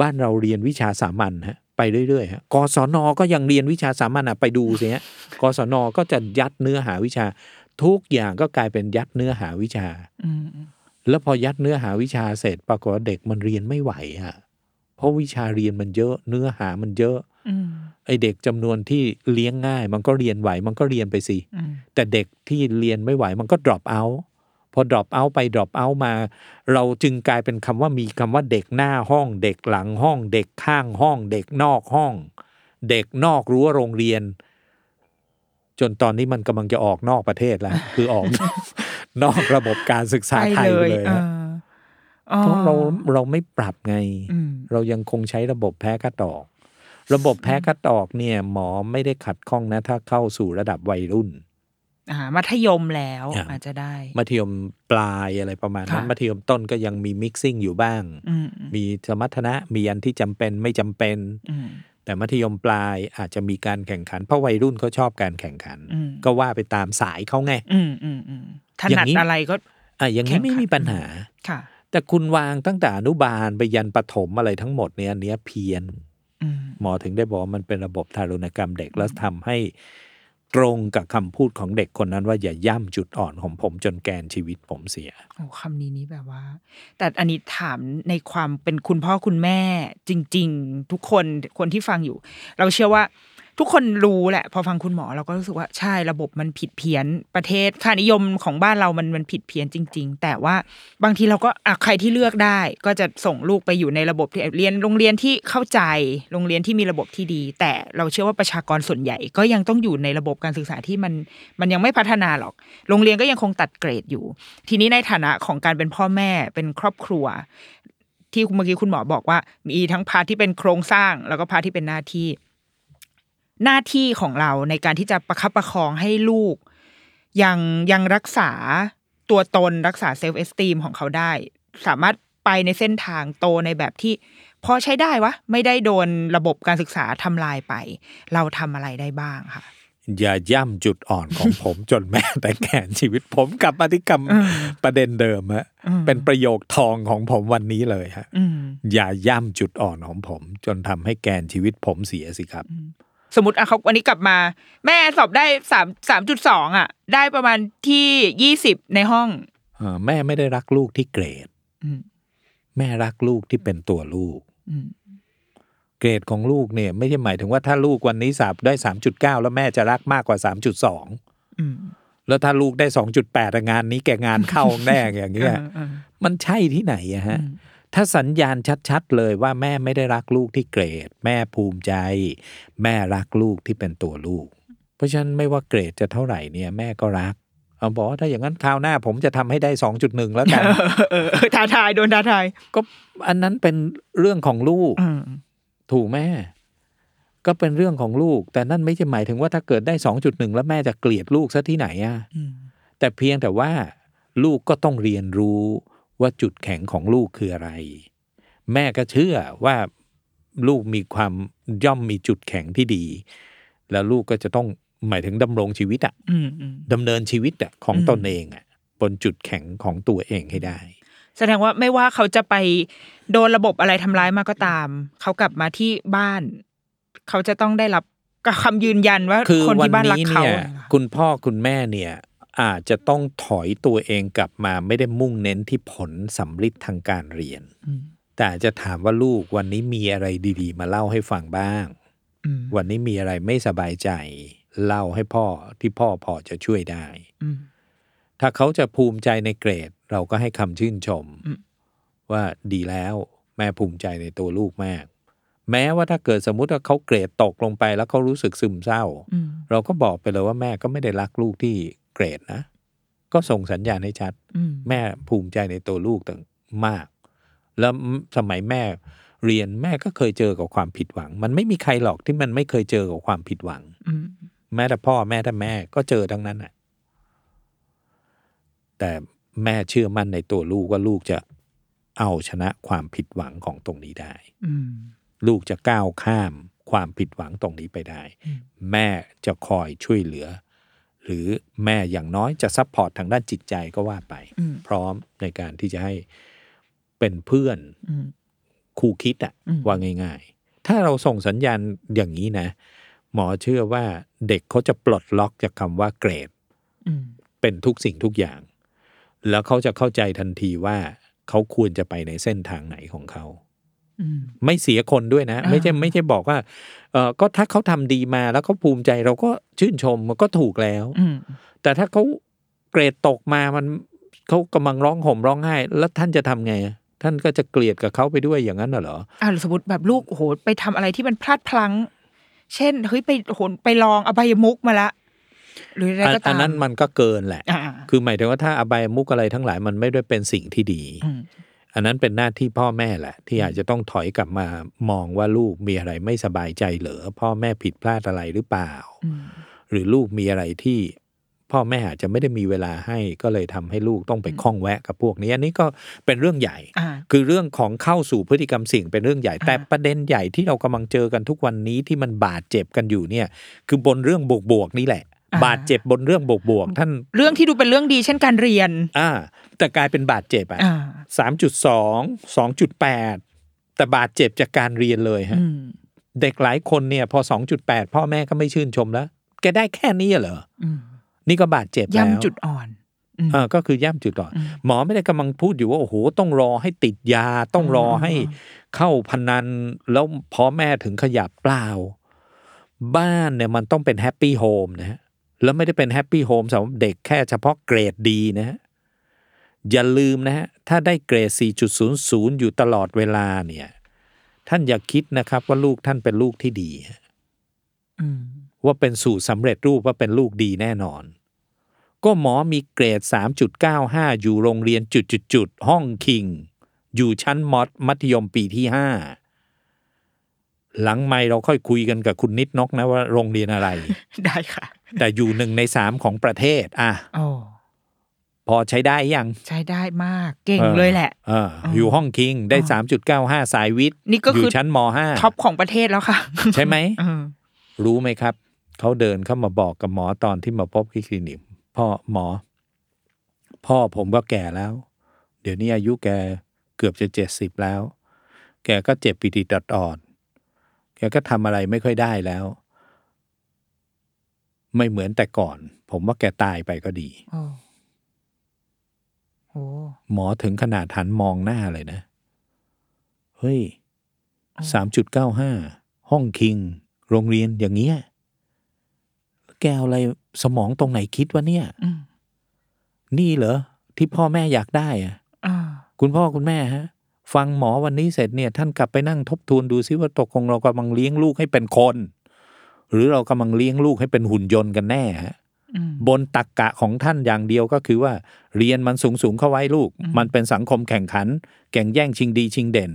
บ้านเราเรียนวิชาสามัญฮะไปเรื่อยๆฮะกศน.ก็ยังเรียนวิชาสามัญอ่ะไปดูสิฮะกศน.ก็จะยัดเนื้อหาวิชาทุกอย่างก็กลายเป็นยัดเนื้อหาวิชาแล้วพอยัดเนื้อหาวิชาเสร็จปรากฏว่าเด็กมันเรียนไม่ไหวฮะเพราะวิชาเรียนมันเยอะเนื้อหามันเยอะไอเด็กจำนวนที่เลี้ยงง่ายมันก็เรียนไหวมันก็เรียนไปสิแต่เด็กที่เรียนไม่ไหวมันก็ drop out พอ drop out ไป drop out มาเราจึงกลายเป็นคำว่ามีคำว่าเด็กหน้าห้องเด็กหลังห้องเด็กข้างห้องเด็กนอกห้องเด็กนอกรั้วโรงเรียนจนตอนนี้มันกำลังจะออกนอกประเทศแล้วคือออก นอกระบบการศึกษาไทยเลยเพราะเราไม่ปรับไงเรายังคงใช้ระบบแพ้คัดออกระบบแพ้คัดออกเนี่ยหมอไม่ได้ขัดข้องนะถ้าเข้าสู่ระดับวัยรุ่นมัธยมแล้วอาจจะได้มัธยมปลายอะไรประมาณนั้นมัธยมต้นก็ยังมีมิกซิ่งอยู่บ้างมีสมรรถนะมีอันที่จำเป็นไม่จำเป็นแต่มัธยมปลายอาจจะมีการแข่งขันเพราะวัยรุ่นเขาชอบการแข่งขันก็ว่าไปตามสายเขาไงถนัดอะไรก็อย่างนี้ไม่มีปัญหาแต่คุณวางตั้งแต่อนุบาลไปยันประถมอะไรทั้งหมดเนี่ยอันนี้เพี้ยนหมอถึงได้บอกมันเป็นระบบทารุณกรรมเด็กแล้วทำให้ตรงกับคำพูดของเด็กคนนั้นว่าอย่าย่ำจุดอ่อนของผมจนแกนชีวิตผมเสียโอ้คำนี้นี่แบบว่าแต่อันนี้ถามในความเป็นคุณพ่อคุณแม่จริงๆทุกคนคนที่ฟังอยู่เราเชื่อว่าทุกคนรู้แหละพอฟังคุณหมอเราก็รู้สึกว่าใช่ระบบมันผิดเพี้ยนประเทศค่านิยมของบ้านเรามันผิดเพี้ยนจริงๆแต่ว่าบางทีเราก็ใครที่เลือกได้ก็จะส่งลูกไปอยู่ในระบบที่เรียนโรงเรียนที่เข้าใจโรงเรียนที่มีระบบที่ดีแต่เราเชื่อว่าประชากรส่วนใหญ่ก็ยังต้องอยู่ในระบบการศึกษาที่มันยังไม่พัฒนาหรอกโรงเรียนก็ยังคงตัดเกรดอยู่ทีนี้ในฐานะของการเป็นพ่อแม่เป็นครอบครัวที่เมื่อกี้คุณหมอบอกว่ามีทั้งพาร์ทที่เป็นโครงสร้างแล้วก็พาร์ทที่เป็นหน้าที่ของเราในการที่จะประคับประคองให้ลูกยังรักษาตัวตนรักษาเซลฟ์เอสตีมของเขาได้สามารถไปในเส้นทางโตในแบบที่พอใช้ได้วะไม่ได้โดนระบบการศึกษาทำลายไปเราทำอะไรได้บ้างค่ะ อย่าย่ำจุดอ่อนของผม จนแม้แต่แก่ชีวิตผมกลับมาที่ประเด็นเดิมฮะเป็นประโยคทองของผมวันนี้เลยฮะอย่าย่ำจุดอ่อนของผมจนทำให้แก่ชีวิตผมเสียสิครับสมมติอ่ะเขาวันนี้กลับมาแม่สอบได้ 3.2 อ่ะได้ประมาณที่20ในห้องแม่ไม่ได้รักลูกที่เกรดแม่รักลูกที่เป็นตัวลูกเกรดของลูกเนี่ยไม่ใช่หมายถึงว่าถ้าลูกวันนี้สอบได้ 3.9 แล้วแม่จะรักมากกว่า 3.2 แล้วถ้าลูกได้ 2.8 งานนี้แกงานเข้าแน่อย่างเงี้ยมันใช่ที่ไหนอะฮะถ้าสัญญาณชัดๆเลยว่าแม่ไม่ได้รักลูกที่เกรดแม่ภูมิใจแม่รักลูกที่เป็นตัวลูกเพราะฉะนั้นไม่ว่าเกรดจะเท่าไหร่เนี่ยแม่ก็รักเอาบอกว่าถ้าอย่างนั้นคราวหน้าผมจะทำให้ได้ 2.1 แล้วกันท้าทายโดนท้าทายก็อันนั้นเป็นเรื่องของลูกถูกแม่ก็เป็นเรื่องของลูกแต่นั่นไม่ใช่หมายถึงว่าถ้าเกิดได้ 2.1 แล้วแม่จะเกลียดลูกซะที่ไหนอ่ะแต่เพียงแต่ว่าลูกก็ต้องเรียนรู้ว่าจุดแข็งของลูกคืออะไรแม่ก็เชื่อว่าลูกมีความย่อมมีจุดแข็งที่ดีแล้วลูกก็จะต้องหมายถึงดำรงชีวิตอ่ะดำเนินชีวิตอ่ะของตนเองอ่ะบนจุดแข็งของตัวเองให้ได้แสดงว่าไม่ว่าเขาจะไปโดนระบบอะไรทำร้ายมาก็ตามเขากลับมาที่บ้านเขาจะต้องได้รับคำยืนยันว่าคนที่บ้านรักเขาคุณพ่อคุณแม่เนี่ยอาจจะต้องถอยตัวเองกลับมาไม่ได้มุ่งเน้นที่ผลสำลิดทางการเรียนแต่จะถามว่าลูกวันนี้มีอะไรดีๆมาเล่าให้ฟังบ้างวันนี้มีอะไรไม่สบายใจเล่าให้พ่อที่พ่อพอจะช่วยได้ถ้าเขาจะภูมิใจในเกรดเราก็ให้คำชื่นชมว่าดีแล้วแม่ภูมิใจในตัวลูกมากแม้ว่าถ้าเกิดสมมุติว่าเขาเกรดตกลงไปแล้วเขารู้สึกซึมเศร้าเราก็บอกไปเลยว่าแม่ก็ไม่ได้รักลูกที่เกรดนะก็ส่งสัญญาณให้ชัดแม่ภูมิใจในตัวลูกต่างมากแล้วสมัยแม่เรียนแม่ก็เคยเจอกับความผิดหวังมันไม่มีใครหรอกที่มันไม่เคยเจอกับความผิดหวังแม้แต่พ่อแม่แต่แม่ก็เจอทั้งนั้นน่ะแต่แม่เชื่อมั่นในตัวลูกว่าลูกจะเอาชนะความผิดหวังของตรงนี้ได้ลูกจะก้าวข้ามความผิดหวังตรงนี้ไปได้แม่จะคอยช่วยเหลือหรือแม่อย่างน้อยจะซัพพอร์ตทางด้านจิตใจก็ว่าไปพร้อมในการที่จะให้เป็นเพื่อนคู่คิดอะว่าง่ายๆถ้าเราส่งสัญญาณอย่างนี้นะหมอเชื่อว่าเด็กเขาจะปลดล็อกจากคำว่าเกรดเป็นทุกสิ่งทุกอย่างแล้วเขาจะเข้าใจทันทีว่าเขาควรจะไปในเส้นทางไหนของเขาไม่เสียคนด้วยนะไม่ใช่บอกว่าก็ถ้าเขาทำดีมาแล้วเขาภูมิใจเราก็ชื่นชมมันก็ถูกแล้วแต่ถ้าเขาเกรดตกมามันเขากำลังร้องห่มร้องไห้แล้วท่านจะทำไงท่านก็จะเกลียดกับเขาไปด้วยอย่างนั้นเหรอสมมติแบบลูกโหไปทำอะไรที่มันพลาดพลั้งเช่นเฮ้ยไปลองอบายมุขมาละหรืออะไรก็ตามอันนั้นมันก็เกินแหละคือหมายถึงว่าถ้าอบายมุขอะไรทั้งหลายมันไม่ได้เป็นสิ่งที่ดีอันนั้นเป็นหน้าที่พ่อแม่แหละที่อาจจะต้องถอยกลับมามองว่าลูกมีอะไรไม่สบายใจเหรอพ่อแม่ผิดพลาดอะไรหรือเปล่าหรือลูกมีอะไรที่พ่อแม่อาจจะไม่ได้มีเวลาให้ก็เลยทำให้ลูกต้องไปคล้องแวะกับพวกนี้อันนี้ก็เป็นเรื่องใหญ่คือเรื่องของเข้าสู่พฤติกรรมเสี่ยงเป็นเรื่องใหญ่แต่ประเด็นใหญ่ที่เรากำลังเจอกันทุกวันนี้ที่มันบาดเจ็บกันอยู่เนี่ยคือบนเรื่องบวกๆนี่แหละบาดเจ็บบนเรื่องบวกๆท่านเรื่องที่ดูเป็นเรื่องดีเช่นการเรียนแต่กลายเป็นบาดเจ็บอ่ะ 3.2 2.8 แต่บาดเจ็บจากการเรียนเลยฮะเด็กหลายคนเนี่ยพอ 2.8 พ่อแม่ก็ไม่ชื่นชมแล้วแกได้แค่นี้เหรอนี่ก็บาดเจ็บแล้วย่ำจุดอ่อนก็คือย่ำจุดอ่อนหมอไม่ได้กำลังพูดอยู่ว่าโอ้โหต้องรอให้ติดยาต้องรอให้เข้าพนันแล้วพ่อแม่ถึงขยับเปล่าบ้านเนี่ยมันต้องเป็นแฮปปี้โฮมนะฮะแล้วไม่ได้เป็นแฮปปี้โฮมสำหรับเด็กแค่เฉพาะเกรดดีนะฮะอย่าลืมนะฮะถ้าได้เกรด 4.00 อยู่ตลอดเวลาเนี่ยท่านอย่าคิดนะครับว่าลูกท่านเป็นลูกที่ดีว่าเป็นสูตรสำเร็จรูปว่าเป็นลูกดีแน่นอนก็หมอมีเกรด 3.95 อยู่โรงเรียนจุดๆห้องคิงอยู่ชั้นมัธยมปีที่5หลังไมค์เราค่อยคุยกันกับคุณนิดนกนะว่าโรงเรียนอะไรได้ค่ะแต่อยู่1ใน3ของประเทศอ่ะพอใช้ได้ยังใช้ได้มากเก่งเลยแหละอยู่ห้องคิงได้ 3.95 สายวิทย์อยู่ชั้นม.5 ท็อปของประเทศแล้วค่ะใช่ไหมรู้ไหมครับ เขาเดินเข้ามาบอกกับหมอตอนที่มาพบที่คลินิกพ่อหมอพ่อผมก็แก่แล้วเดี๋ยวนี้อายุแกเกือบจะ70แล้วแกก็เจ็บปีติดอ่อนแกก็ทำอะไรไม่ค่อยได้แล้วไม่เหมือนแต่ก่อนผมว่าแกตายไปก็ดีหมอถึงขนาดหันมองหน้าเลยนะเฮ้ย 3.95 ห้องคิงโรงเรียนอย่างเงี้ยแกอะไรสมองตรงไหนคิดวะเนี่ยนี่เหรอที่พ่อแม่อยากได้อ่ะคุณพ่อคุณแม่ฮะฟังหมอวันนี้เสร็จเนี่ยท่านกลับไปนั่งทบทวนดูซิว่าตกลงเรากำลังเลี้ยงลูกให้เป็นคนหรือเรากำลังเลี้ยงลูกให้เป็นหุ่นยนต์กันแน่ฮะบนตรรกะของท่านอย่างเดียวก็คือว่าเรียนมันสูงเข้าไว้ลูกมันเป็นสังคมแข่งขันแข่งแย่งชิงดีชิงเด่น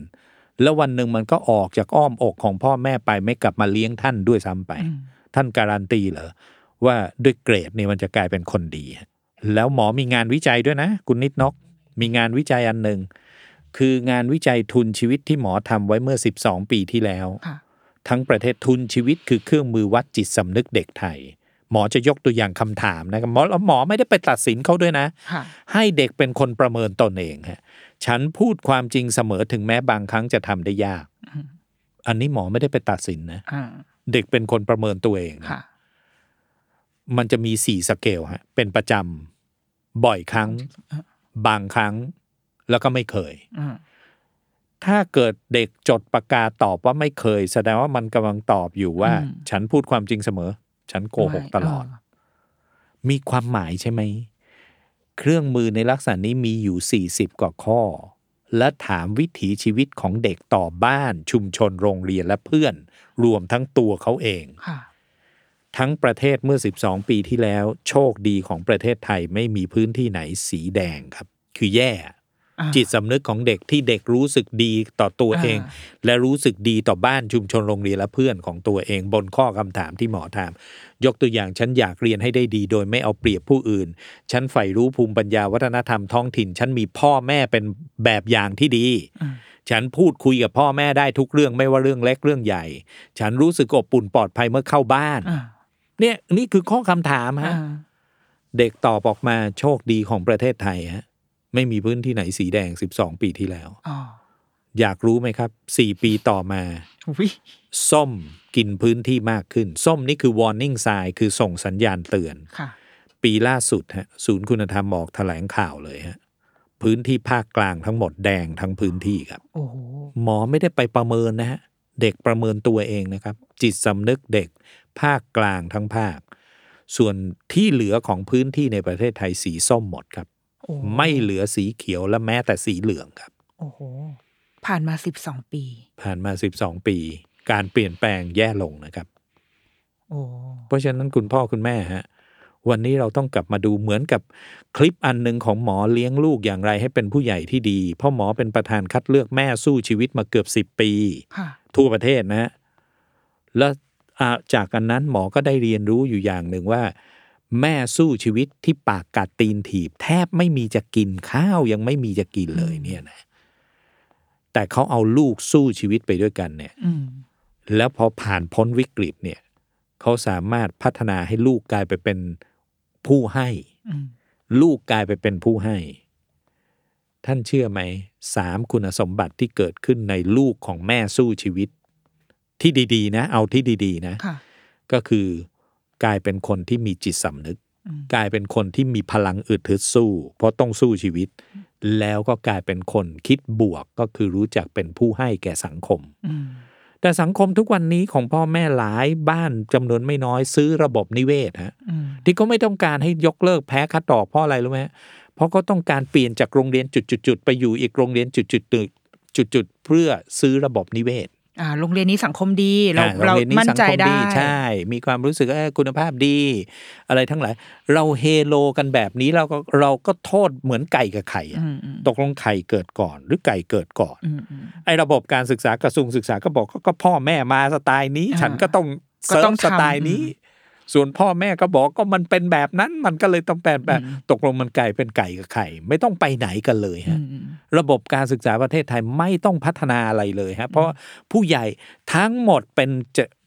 แล้ววันหนึ่งมันก็ออกจากอ้อมอกของพ่อแม่ไปไม่กลับมาเลี้ยงท่านด้วยซ้ำไปท่านการันตีเหรอว่าด้วยเกรดเนี่ยมันจะกลายเป็นคนดีแล้วหมอมีงานวิจัยด้วยนะคุณนิดนกมีงานวิจัยอันหนึ่งคืองานวิจัยทุนชีวิตที่หมอทำไว้เมื่อ12ปีที่แล้วทั้งประเทศทุนชีวิตคือเครื่องมือวัดจิตสำนึกเด็กไทยหมอจะยกตัวอย่างคำถามนะครับหมอไม่ได้ไปตัดสินเขาด้วยนะให้เด็กเป็นคนประเมินตนเองฮะฉันพูดความจริงเสมอถึงแม้บางครั้งจะทำได้ยากอันนี้หมอไม่ได้ไปตัดสินนะเด็กเป็นคนประเมินตัวเองมันจะมี4สเกลฮะเป็นประจำบ่อยครั้งบางครั้งแล้วก็ไม่เคยถ้าเกิดเด็กจดปากกาตอบว่าไม่เคยแสดงว่ามันกำลังตอบอยู่ว่าฉันพูดความจริงเสมอฉันโกหกตลอดมีความหมายใช่ไหมเครื่องมือในลักษณะนี้มีอยู่40กว่าข้อและถามวิถีชีวิตของเด็กต่อบ้านชุมชนโรงเรียนและเพื่อนรวมทั้งตัวเขาเองทั้งประเทศเมื่อ12ปีที่แล้วโชคดีของประเทศไทยไม่มีพื้นที่ไหนสีแดงครับคือแย่จิตสำนึกของเด็กที่เด็กรู้สึกดีต่อตัวเองและรู้สึกดีต่อบ้านชุมชนโรงเรียนและเพื่อนของตัวเองบนข้อคำถามที่หมอถามยกตัวอย่างฉันอยากเรียนให้ได้ดีโดยไม่เอาเปรียบผู้อื่นฉันใฝ่รู้ภูมิปัญญาวัฒนธรรมท้องถิ่นฉันมีพ่อแม่เป็นแบบอย่างที่ดีฉันพูดคุยกับพ่อแม่ได้ทุกเรื่องไม่ว่าเรื่องเล็กเรื่องใหญ่ฉันรู้สึกอบอุ่นปลอดภัยเมื่อเข้าบ้านเนี่ยนี่คือข้อคำถามฮะเด็กตอบออกมาโชคดีของประเทศไทยฮะไม่มีพื้นที่ไหนสีแดง12ปีที่แล้ว อยากรู้ไหมครับ4ปีต่อมาส้มกินพื้นที่มากขึ้นส้มนี่คือ warning sign คือส่งสัญญาณเตือนปีล่าสุดฮะศูนย์คุณธรรมออกแถลงข่าวเลยฮะพื้นที่ภาคกลางทั้งหมดแดงทั้งพื้นที่ครับ หมอไม่ได้ไปประเมินนะฮะเด็กประเมินตัวเองนะครับจิตสำนึกเด็กภาคกลางทั้งภาคส่วนที่เหลือของพื้นที่ในประเทศไทยสีส้มหมดครับไม่เหลือสีเขียวและแม้แต่สีเหลืองครับโอ้โหผ่านมา12ปีการเปลี่ยนแปลงแย่ลงนะครับโอ้เพราะฉะนั้นคุณพ่อคุณแม่ฮะวันนี้เราต้องกลับมาดูเหมือนกับคลิปอันนึงของหมอเลี้ยงลูกอย่างไรให้เป็นผู้ใหญ่ที่ดีพ่อหมอเป็นประธานคัดเลือกแม่สู้ชีวิตมาเกือบ10ปีทั่วประเทศนะและจากอันนั้นหมอก็ได้เรียนรู้อยู่อย่างหนึ่งว่าแม่สู้ชีวิตที่ปากกัดตีนถีบแทบไม่มีจะกินข้าวยังไม่มีจะกินเลยเนี่ยนะแต่เขาเอาลูกสู้ชีวิตไปด้วยกันเนี่ยแล้วพอผ่านพ้นวิกฤตเนี่ยเขาสามารถพัฒนาให้ลูกกลายไปเป็นผู้ให้ลูกกลายไปเป็นผู้ให้ท่านเชื่อไหม3คุณสมบัติที่เกิดขึ้นในลูกของแม่สู้ชีวิตที่ดีๆนะเอาที่ดีๆนะก็คือกลายเป็นคนที่มีจิตสำนึกกลายเป็นคนที่มีพลังอึดทึดสู้เพราะต้องสู้ชีวิตแล้วก็กลายเป็นคนคิดบวกก็คือรู้จักเป็นผู้ให้แก่สังคมแต่สังคมทุกวันนี้ของพ่อแม่หลายบ้านจำนวนไม่น้อยซื้อระบบนิเวศฮะที่ก็ไม่ต้องการให้ยกเลิกแพ้คัดตอกเพราะอะไรรู้ไหมเพราะก็ต้องการเปลี่ยนจากโรงเรียนจุดๆไปอยู่อีกโรงเรียนจุดๆเพื่อซื้อระบบนิเวศโรงเรียนนี้สังคมดีเรามั่นใจได้ใช่มีความรู้สึกคุณภาพดีอะไรทั้งหลายเราเฮโลกันแบบนี้เราก็โทษเหมือนไก่กับไข่ตกลงไข่เกิดก่อนหรือไก่เกิดก่อนไอ้ระบบการศึกษากระทรวงศึกษาก็บอกก็พ่อแม่มาสไตล์นี้ฉันก็ต้องเซิร์ฟสไตล์นี้ส่วนพ่อแม่ก็บอกก็มันเป็นแบบนั้นมันก็เลยต้องแปลแบบตกลงมันไก่เป็นไก่กับไข่ไม่ต้องไปไหนกันเลยฮะระบบการศึกษาประเทศไทยไม่ต้องพัฒนาอะไรเลยฮะเพราะผู้ใหญ่ทั้งหมดเป็น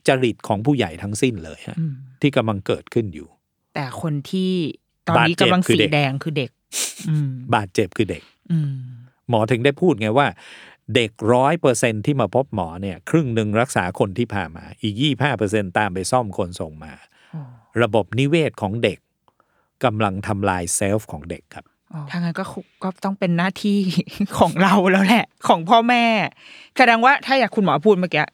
จริตของผู้ใหญ่ทั้งสิ้นเลยฮะที่กำลังเกิดขึ้นอยู่แต่คนที่ตอนนี้กำลังสีแดงคือเด็กบาดเจ็บคือเด็กหมอถึงได้พูดไงว่าเด็ก 100% ที่มาพบหมอเนี่ยครึ่งนึงรักษาคนที่ผ่ามาอีก 25% ตามไปซ่อมคนส่งมาระบบนิเวศของเด็กกำลังทำลายเซลฟ์ของเด็กครับทางนั้นก็ต้องเป็นหน้าที่ของเราแล้วแหละของพ่อแม่แสดงว่าถ้าอยากคุณหมอพูดเมื่อกี้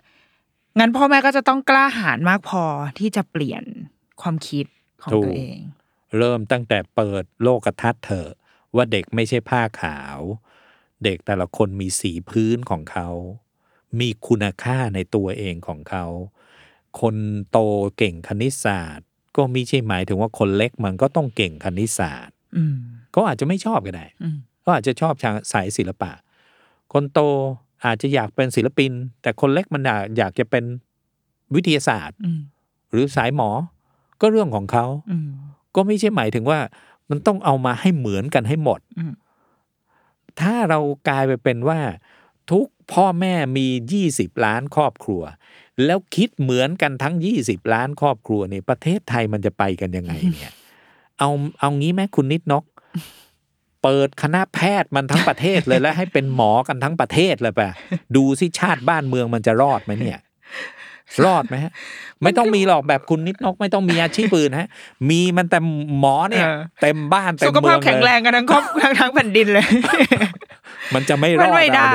งั้นพ่อแม่ก็จะต้องกล้าหาญมากพอที่จะเปลี่ยนความคิดของตัวเองเริ่มตั้งแต่เปิดโลกทัศน์เถอะว่าเด็กไม่ใช่ผ้าขาวเด็กแต่ละคนมีสีพื้นของเขามีคุณค่าในตัวเองของเขาคนโตเก่งคณิตศาสตร์ก็ไม่ใช่หมายถึงว่าคนเล็กมันก็ต้องเก่งคณิตศาสตร์ก็อาจจะไม่ชอบก็ได้ก็อาจจะชอบสายศิลปะคนโตอาจจะอยากเป็นศิลปินแต่คนเล็กมันอยากจะเป็นวิทยาศาสตร์หรือสายหมอก็เรื่องของเขาก็ไม่ใช่หมายถึงว่ามันต้องเอามาให้เหมือนกันให้หมดถ้าเรากลายไปเป็นว่าทุกพ่อแม่มี20ล้านครอบครัวแล้วคิดเหมือนกันทั้ง20ล้านครอบครัวเนี่ยประเทศไทยมันจะไปกันยังไงเนี่ยเอางี้แม่คุณนิดนกเปิดคณะแพทย์มันทั้งประเทศเลยแล้วให้เป็นหมอกันทั้งประเทศเลยป่ะดูสิชาติบ้านเมืองมันจะรอดไหมเนี่ยรอดไหมฮะไม่ต้องมีหรอกแบบคุณนิดนกไม่ต้องมีอาชีพอื่นฮะมีมันแต่หมอเนี่ยเต็มบ้านเต็มเมืองเลยสุขภาพแข็งแรงกันทั้งครอบครัวทั้งแผ่นดินเลยมันจะไม่รอดไม่ได้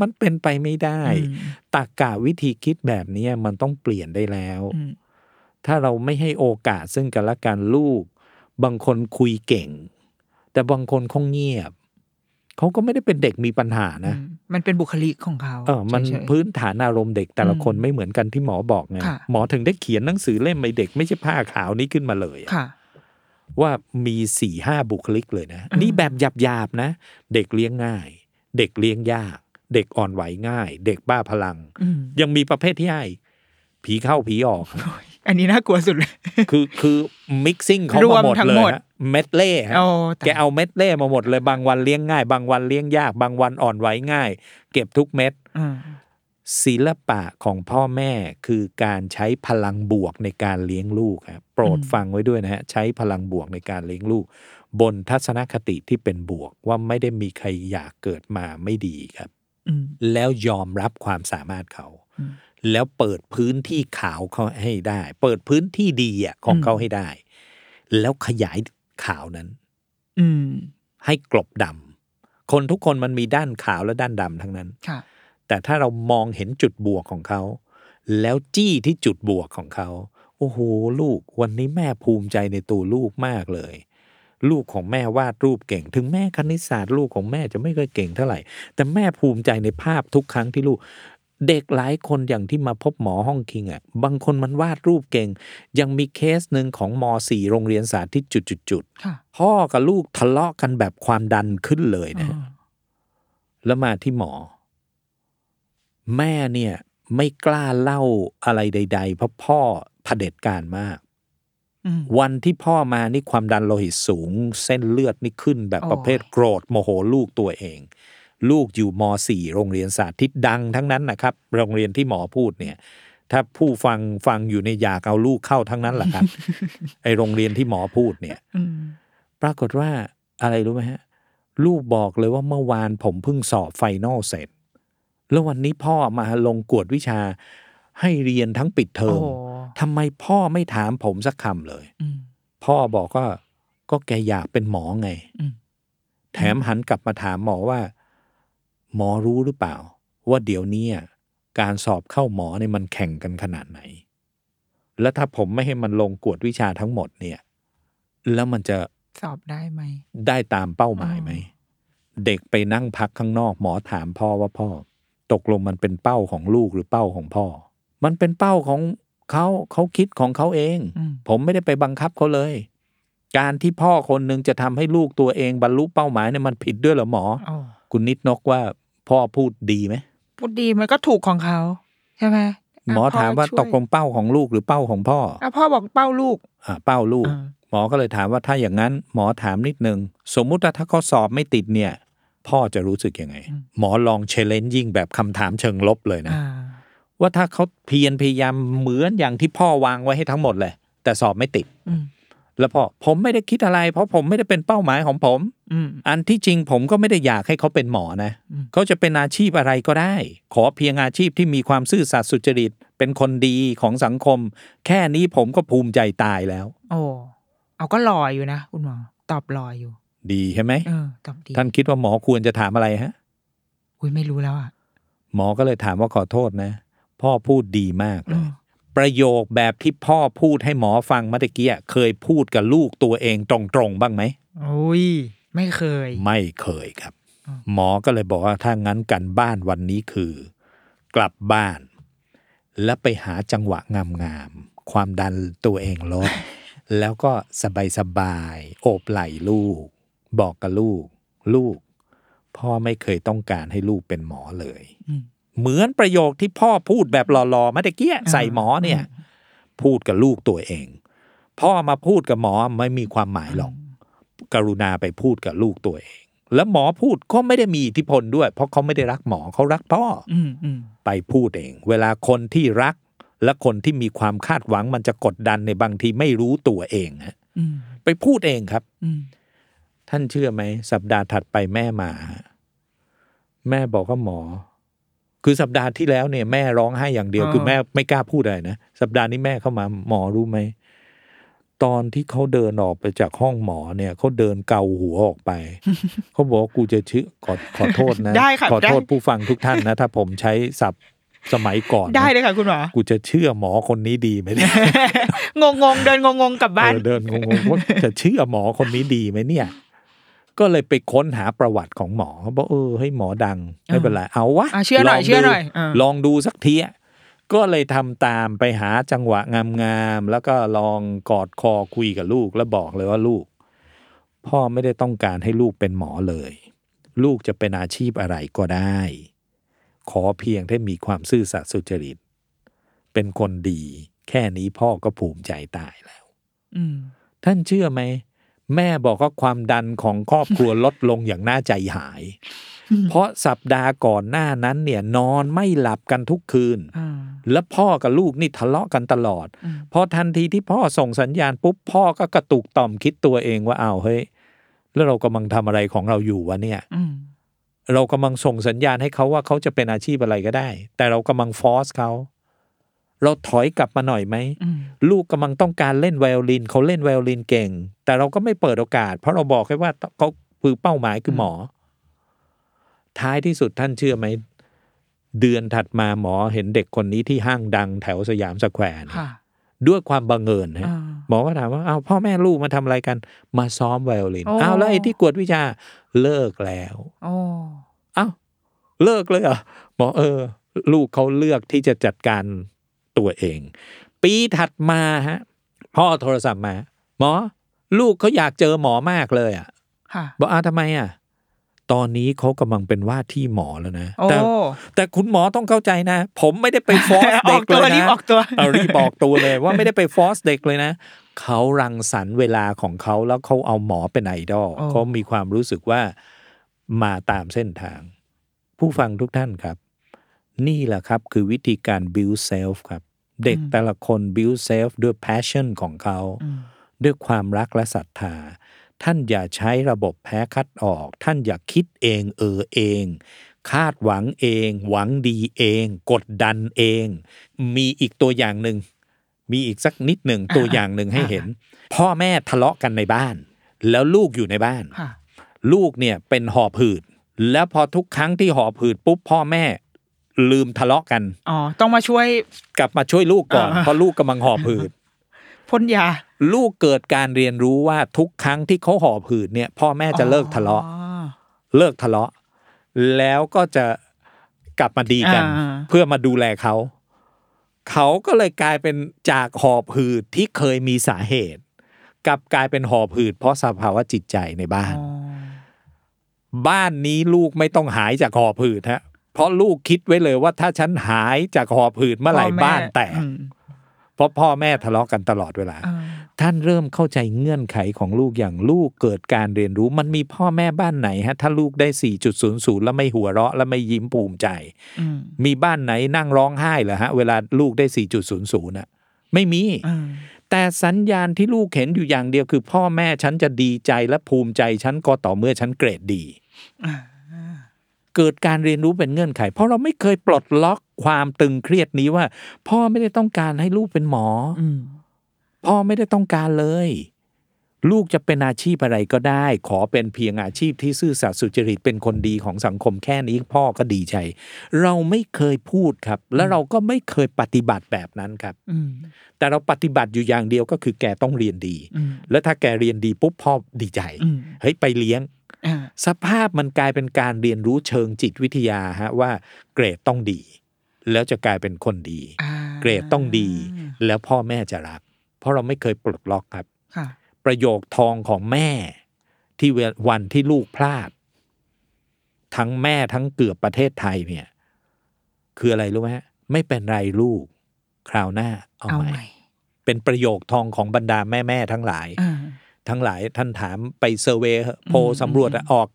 มันเป็นไปไม่ได้ตรรกะวิธีคิดแบบนี้มันต้องเปลี่ยนได้แล้วถ้าเราไม่ให้โอกาสซึ่งกันและกันลูกบางคนคุยเก่งแต่บางคนคงเงียบเขาก็ไม่ได้เป็นเด็กมีปัญหานะมันเป็นบุคลิกของเขามันพื้นฐานอารมณ์เด็กแต่ละคนไม่เหมือนกันที่หมอบอกไงหมอถึงได้เขียนหนังสือเล่มใหม่เด็กไม่ใช่ผ้าขาวนี้ขึ้นมาเลยว่ามี 4-5 บุคลิกเลยนะนี่แบบหยาบๆนะเด็กเลี้ยงง่ายเด็กเลี้ยงยากเด็กอ่อนไหวง่ายเด็กบ้าพลังยังมีประเภทที่ให้ผีเข้าผีออกอันนี้น่ากลัวสุดเลยคือ mixing เขามาหมดเลยนะเมดเล่ฮะแกเอาเมดเล่มาหมดเลยบางวันเลี้ยงง่ายบางวันเลี้ยงยากบางวันอ่อนไหวง่ายเก็บทุกเม็ดศิลปะของพ่อแม่คือการใช้พลังบวกในการเลี้ยงลูกครับโปรดฟังไว้ด้วยนะฮะใช้พลังบวกในการเลี้ยงลูกบนทัศนคติที่เป็นบวกว่าไม่ได้มีใครอยากเกิดมาไม่ดีครับแล้วยอมรับความสามารถเขาแล้วเปิดพื้นที่ขาวเขาให้ได้เปิดพื้นที่ดีอ่ะของเขาให้ได้แล้วขยายขาวนั้นให้กลบดำคนทุกคนมันมีด้านขาวและด้านดำทั้งนั้นแต่ถ้าเรามองเห็นจุดบวกของเขาแล้วจี้ที่จุดบวกของเขาโอ้โหลูกวันนี้แม่ภูมิใจในตัวลูกมากเลยลูกของแม่วาดรูปเก่งถึงแม่คณิตศาสตร์ลูกของแม่จะไม่เคยเก่งเท่าไหร่แต่แม่ภูมิใจในภาพทุกครั้งที่ลูกเด็กหลายคนอย่างที่มาพบหมอห้องคิงอ่ะบางคนมันวาดรูปเก่งยังมีเคสหนึ่งของม.4 โรงเรียนสาธิตจุดๆพ่อกับลูกทะเลาะกันแบบความดันขึ้นเลยนะแล้วมาที่หมอแม่เนี่ยไม่กล้าเล่าอะไรใดๆเพราะพ่อเผด็จการมากวันที่พ่อมานี่ความดันโลหิตสูงเส้นเลือดนี่ขึ้นแบบประเภทโกรธโมโหลูกตัวเองลูกอยู่ม.4 โรงเรียนสาธิตดังทั้งนั้นนะครับโรงเรียนที่หมอพูดเนี่ยถ้าผู้ฟังอยู่ในอยากเอาลูกเข้าทั้งนั้นแหละครับ ไอโรงเรียนที่หมอพูดเนี่ยปรากฏว่าอะไรรู้ไหมฮะลูกบอกเลยว่าเมื่อวานผมเพิ่งสอบไฟนอลเสร็จแล้ววันนี้พ่อมาลงกวดวิชาให้เรียนทั้งปิดเทอมทำไมพ่อไม่ถามผมสักคำเลยพ่อบอกว่าก็แกอยากเป็นหมอไงแถมหันกลับมาถามหมอว่าหมอรู้หรือเปล่าว่าเดี๋ยวนี้การสอบเข้าหมอเนี่ยมันแข่งกันขนาดไหนแล้วถ้าผมไม่ให้มันลงกวดวิชาทั้งหมดเนี่ยแล้วมันจะสอบได้ไหมได้ตามเป้าหมายไหมเด็กไปนั่งพักข้างนอกหมอถามพ่อว่าพ่อตกลงมันเป็นเป้าของลูกหรือเป้าของพ่อมันเป็นเป้าของเขาคิดของเขาเองผมไม่ได้ไปบังคับเขาเลยการที่พ่อคนนึงจะทำให้ลูกตัวเองบรรลุเป้าหมายเนี่ยมันผิดด้วยเหรอหมอคุณนิดนกว่าพ่อพูดดีไหมพูดดีมันก็ถูกของเขาใช่ไหมหมอถามว่าตกลงเป้าของลูกหรือเป้าของพ่อพ่อบอกเป้าลูกเป้าลูกหมอก็เลยถามว่าถ้าอย่างนั้นหมอถามนิดนึงสมมุติว่าถ้าข้อสอบไม่ติดเนี่ยพ่อจะรู้สึกยังไงหมอลองเชลเลนจ์ยิ่งแบบคำถามเชิงลบเลยนะ ว่าถ้าเขาเพียรพยายามเหมือนอย่างที่พ่อวางไว้ให้ทั้งหมดเลยแต่สอบไม่ติดแล้วพ่อผมไม่ได้คิดอะไรเพราะผมไม่ได้เป็นเป้าหมายของผมอันที่จริงผมก็ไม่ได้อยากให้เขาเป็นหมอนะเขาจะเป็นอาชีพอะไรก็ได้ขอเพียงอาชีพที่มีความซื่อสัตย์สุจริตเป็นคนดีของสังคมแค่นี้ผมก็ภูมิใจตายแล้วโอ้เอาก็ลอยอยู่นะคุณหมอตอบลอยอยู่ดีใช่ไหมตอบดีท่านคิดว่าหมอควรจะถามอะไรฮะอุ้ยไม่รู้แล้วอ่ะหมอก็เลยถามว่าขอโทษนะพ่อพูดดีมากเลยประโยคแบบที่พ่อพูดให้หมอฟังเมื่อกี้เคยพูดกับลูกตัวเองตรงๆบ้างไหมโอ้ยไม่เคยไม่เคยครับหมอก็เลยบอกว่าถ้างั้นกันบ้านวันนี้คือกลับบ้านแล้วไปหาจังหวะงามๆความดันตัวเองลด แล้วก็สบายๆโอบไหล่ลูกบอกกับลูกลูกพ่อไม่เคยต้องการให้ลูกเป็นหมอเลยเหมือนประโยคที่พ่อพูดแบบหล่อๆเมื่อกี้ใส่หมอเนี่ยพูดกับลูกตัวเองพ่อมาพูดกับหมอไม่มีความหมายหรอกกรุณาไปพูดกับลูกตัวเองแล้วหมอพูดก็ไม่ได้มีอิทธิพลด้วยเพราะเขาไม่ได้รักหมอเขารักพ่อไปพูดเองเวลาคนที่รักและคนที่มีความคาดหวังมันจะกดดันในบางทีไม่รู้ตัวเองฮะไปพูดเองครับท่านเชื่อไหมสัปดาห์ถัดไปแม่มาแม่บอกว่าหมอคือสัปดาห์ที่แล้วเนี่ยแม่ร้องไห้อย่างเดียวคือแม่ไม่กล้าพูดอะไรนะสัปดาห์นี้แม่เข้ามาหมอรู้ไหมตอนที่เขาเดินออกไปจากห้องหมอเนี่ยเขาเดินเกาหัวออกไป เขาบอกกูจะชื่อขอโทษนะ ขอโทษผู้ฟังทุกท่านนะ ถ้าผมใช้ศัพท์สมัยก่อน ได้เลยค่ะคุณหมอกูจะเชื่อหมอคนนี้ดีไหมเนี่ย งงๆเดินงงๆกลับบ้านเดินงงๆว่าจะเชื่อหมอคนนี้ดีไหมเนี่ยก็เลยไปค้นหาประวัติของหมอเขาบอกให้หมอดังไม่เป็นไรเอาวะเชื่อหน่อยเชื่อหน่อยลองดูสักทีก็เลยทำตามไปหาจังหวะงามๆแล้วก็ลองกอดคอคุยกับลูกแล้วบอกเลยว่าลูกพ่อไม่ได้ต้องการให้ลูกเป็นหมอเลยลูกจะเป็นอาชีพอะไรก็ได้ขอเพียงให้มีความซื่อสัตย์สุจริตเป็นคนดีแค่นี้พ่อก็ภูมิใจตายแล้วท่านเชื่อไหมแม่บอกว่าความดันของครอบครัวลดลงอย่างน่าใจหายเพราะสัปดาห์ก่อนหน้านั้นเนี่ยนอนไม่หลับกันทุกคืนและพ่อกับลูกนี่ทะเลาะกันตลอดพอทันทีที่พ่อส่งสัญญาณปุ๊บพ่อก็กระตุกต่อมคิดตัวเองว่าอ้าวเฮ้ยแล้วเรากำลังทำอะไรของเราอยู่วะเนี่ยเรากำลังส่งสัญญาณให้เขาว่าเขาจะเป็นอาชีพอะไรก็ได้แต่เรากำลังฟอร์สเขาเราถอยกลับมาหน่อยไหมลูกกำลังต้องการเล่นไวโอลินเขาเล่นไวโอลินเก่งแต่เราก็ไม่เปิดโอกาสเพราะเราบอกแค่ว่าเขาคือเป้าหมายคือหมอท้ายที่สุดท่านเชื่อไหมเดือนถัดมาหมอเห็นเด็กคนนี้ที่ห้างดังแถวสยามสแควร์ด้วยความบังเอิญฮะหมอก็ถามว่าเอาพ่อแม่ลูกมาทำอะไรกันมาซ้อมไวโอลินเอาแล้วไอ้ที่กวดวิชาเลิกแล้วเอาเลิกเลยเหรอหมอลูกเขาเลือกที่จะจัดการตัวเองปีถัดมาฮะพ่อโทรศัพท์มาหมอลูกเขาอยากเจอหมอมากเลยอ่ะบอกทำไมอ่ะตอนนี้เขากำลังเป็นว่าที่หมอแล้วนะแต่คุณหมอต้องเข้าใจนะผมไม่ได้ไปฟอร์สเด็กเลยนะรีบออกตัวเลยว่าไม่ได้ไปฟอร์สเด็กเลยนะเขารังสรรค์เวลาของเขาแล้วเขาเอาหมอเป็นไอดอลเขามีความรู้สึกว่ามาตามเส้นทางผู้ฟังทุกท่านครับนี่แหละครับคือวิธีการ build self ครับเด็กแต่ละคน build self ด้วย passion ของเขาด้วยความรักและศรัทธาท่านอย่าใช้ระบบแพ้คัดออกท่านอย่าคิดเองเองคาดหวังเองหวังดีเองกดดันเองมีอีกตัวอย่างหนึ่งมีอีกสักนิดหนึ่งตัวอย่างหนึ่งให้เห็นพ่อแม่ทะเลาะกันในบ้านแล้วลูกอยู่ในบ้านลูกเนี่ยเป็นหอบหืดแล้วพอทุกครั้งที่หอบหืดปุ๊บพ่อแม่ลืมทะเลาะกันต้องมาช่วยกลับมาช่วยลูกก่อนเพราะลูกกำลังหอบหืดพ่นยาลูกเกิดการเรียนรู้ว่าทุกครั้งที่เขาหอบหืดเนี่ยพ่อแม่จะเลิกทะเลาะแล้วก็จะกลับมาดีกันเพื่อมาดูแลเขาก็เลยกลายเป็นจากหอบหืดที่เคยมีสาเหตุกลับกลายเป็นหอบหืดเพราะสภาวะจิตใจในบ้านนี้ลูกไม่ต้องหายจากหอบหืดฮะเพราะลูกคิดไว้เลยว่าถ้าฉันหายจากหอบหืดเมื่อไหร่บ้านแตกเพราะพ่อแม่ทะเลาะกันตลอดเวลา ท่านเริ่มเข้าใจเงื่อนไขของลูกอย่างลูกเกิดการเรียนรู้มันมีพ่อแม่บ้านไหนฮะถ้าลูกได้ 4.00 แล้วไม่หัวเราะแล้วไม่ยิ้มภูมิใจมีบ้านไหนนั่งร้องไห้เหรอฮะเวลาลูกได้ 4.00 น่ะไม่มีแต่สัญญาณที่ลูกเห็นอยู่อย่างเดียวคือพ่อแม่ฉันจะดีใจและภูมิใจฉันก็ต่อเมื่อฉันเกรดดีเกิดการเรียนรู้เป็นเงื่อนไขเพราะเราไม่เคยปลดล็อกความตึงเครียดนี้ว่าพ่อไม่ได้ต้องการให้ลูกเป็นหมอพ่อไม่ได้ต้องการเลยลูกจะเป็นอาชีพอะไรก็ได้ขอเป็นเพียงอาชีพที่ซื่อสัตย์สุจริตเป็นคนดีของสังคมแค่นี้พ่อก็ดีใจเราไม่เคยพูดครับและเราก็ไม่เคยปฏิบัติแบบนั้นครับแต่เราปฏิบัติอยู่อย่างเดียวก็คือแกต้องเรียนดีแล้วถ้าแกเรียนดีปุ๊บพ่อดีใจเฮ้ยไปเลี้ยงสภาพมันกลายเป็นการเรียนรู้เชิงจิตวิทยาฮะว่าเกรดต้องดีแล้วจะกลายเป็นคนดีเกรดต้องดีแล้วพ่อแม่จะรักเพราะเราไม่เคยปลดล็อกครับประโยคทองของแม่ที่วันที่ลูกพลาดทั้งแม่ทั้งเกือบประเทศไทยเนี่ยคืออะไรรู้ไหมฮะไม่เป็นไรลูกคราวหน้าเอาใหม่เป็นประโยคทองของบรรดาแม่ๆทั้งหลายท่านถามไปเซอร์เวย์โพลสำรวจออก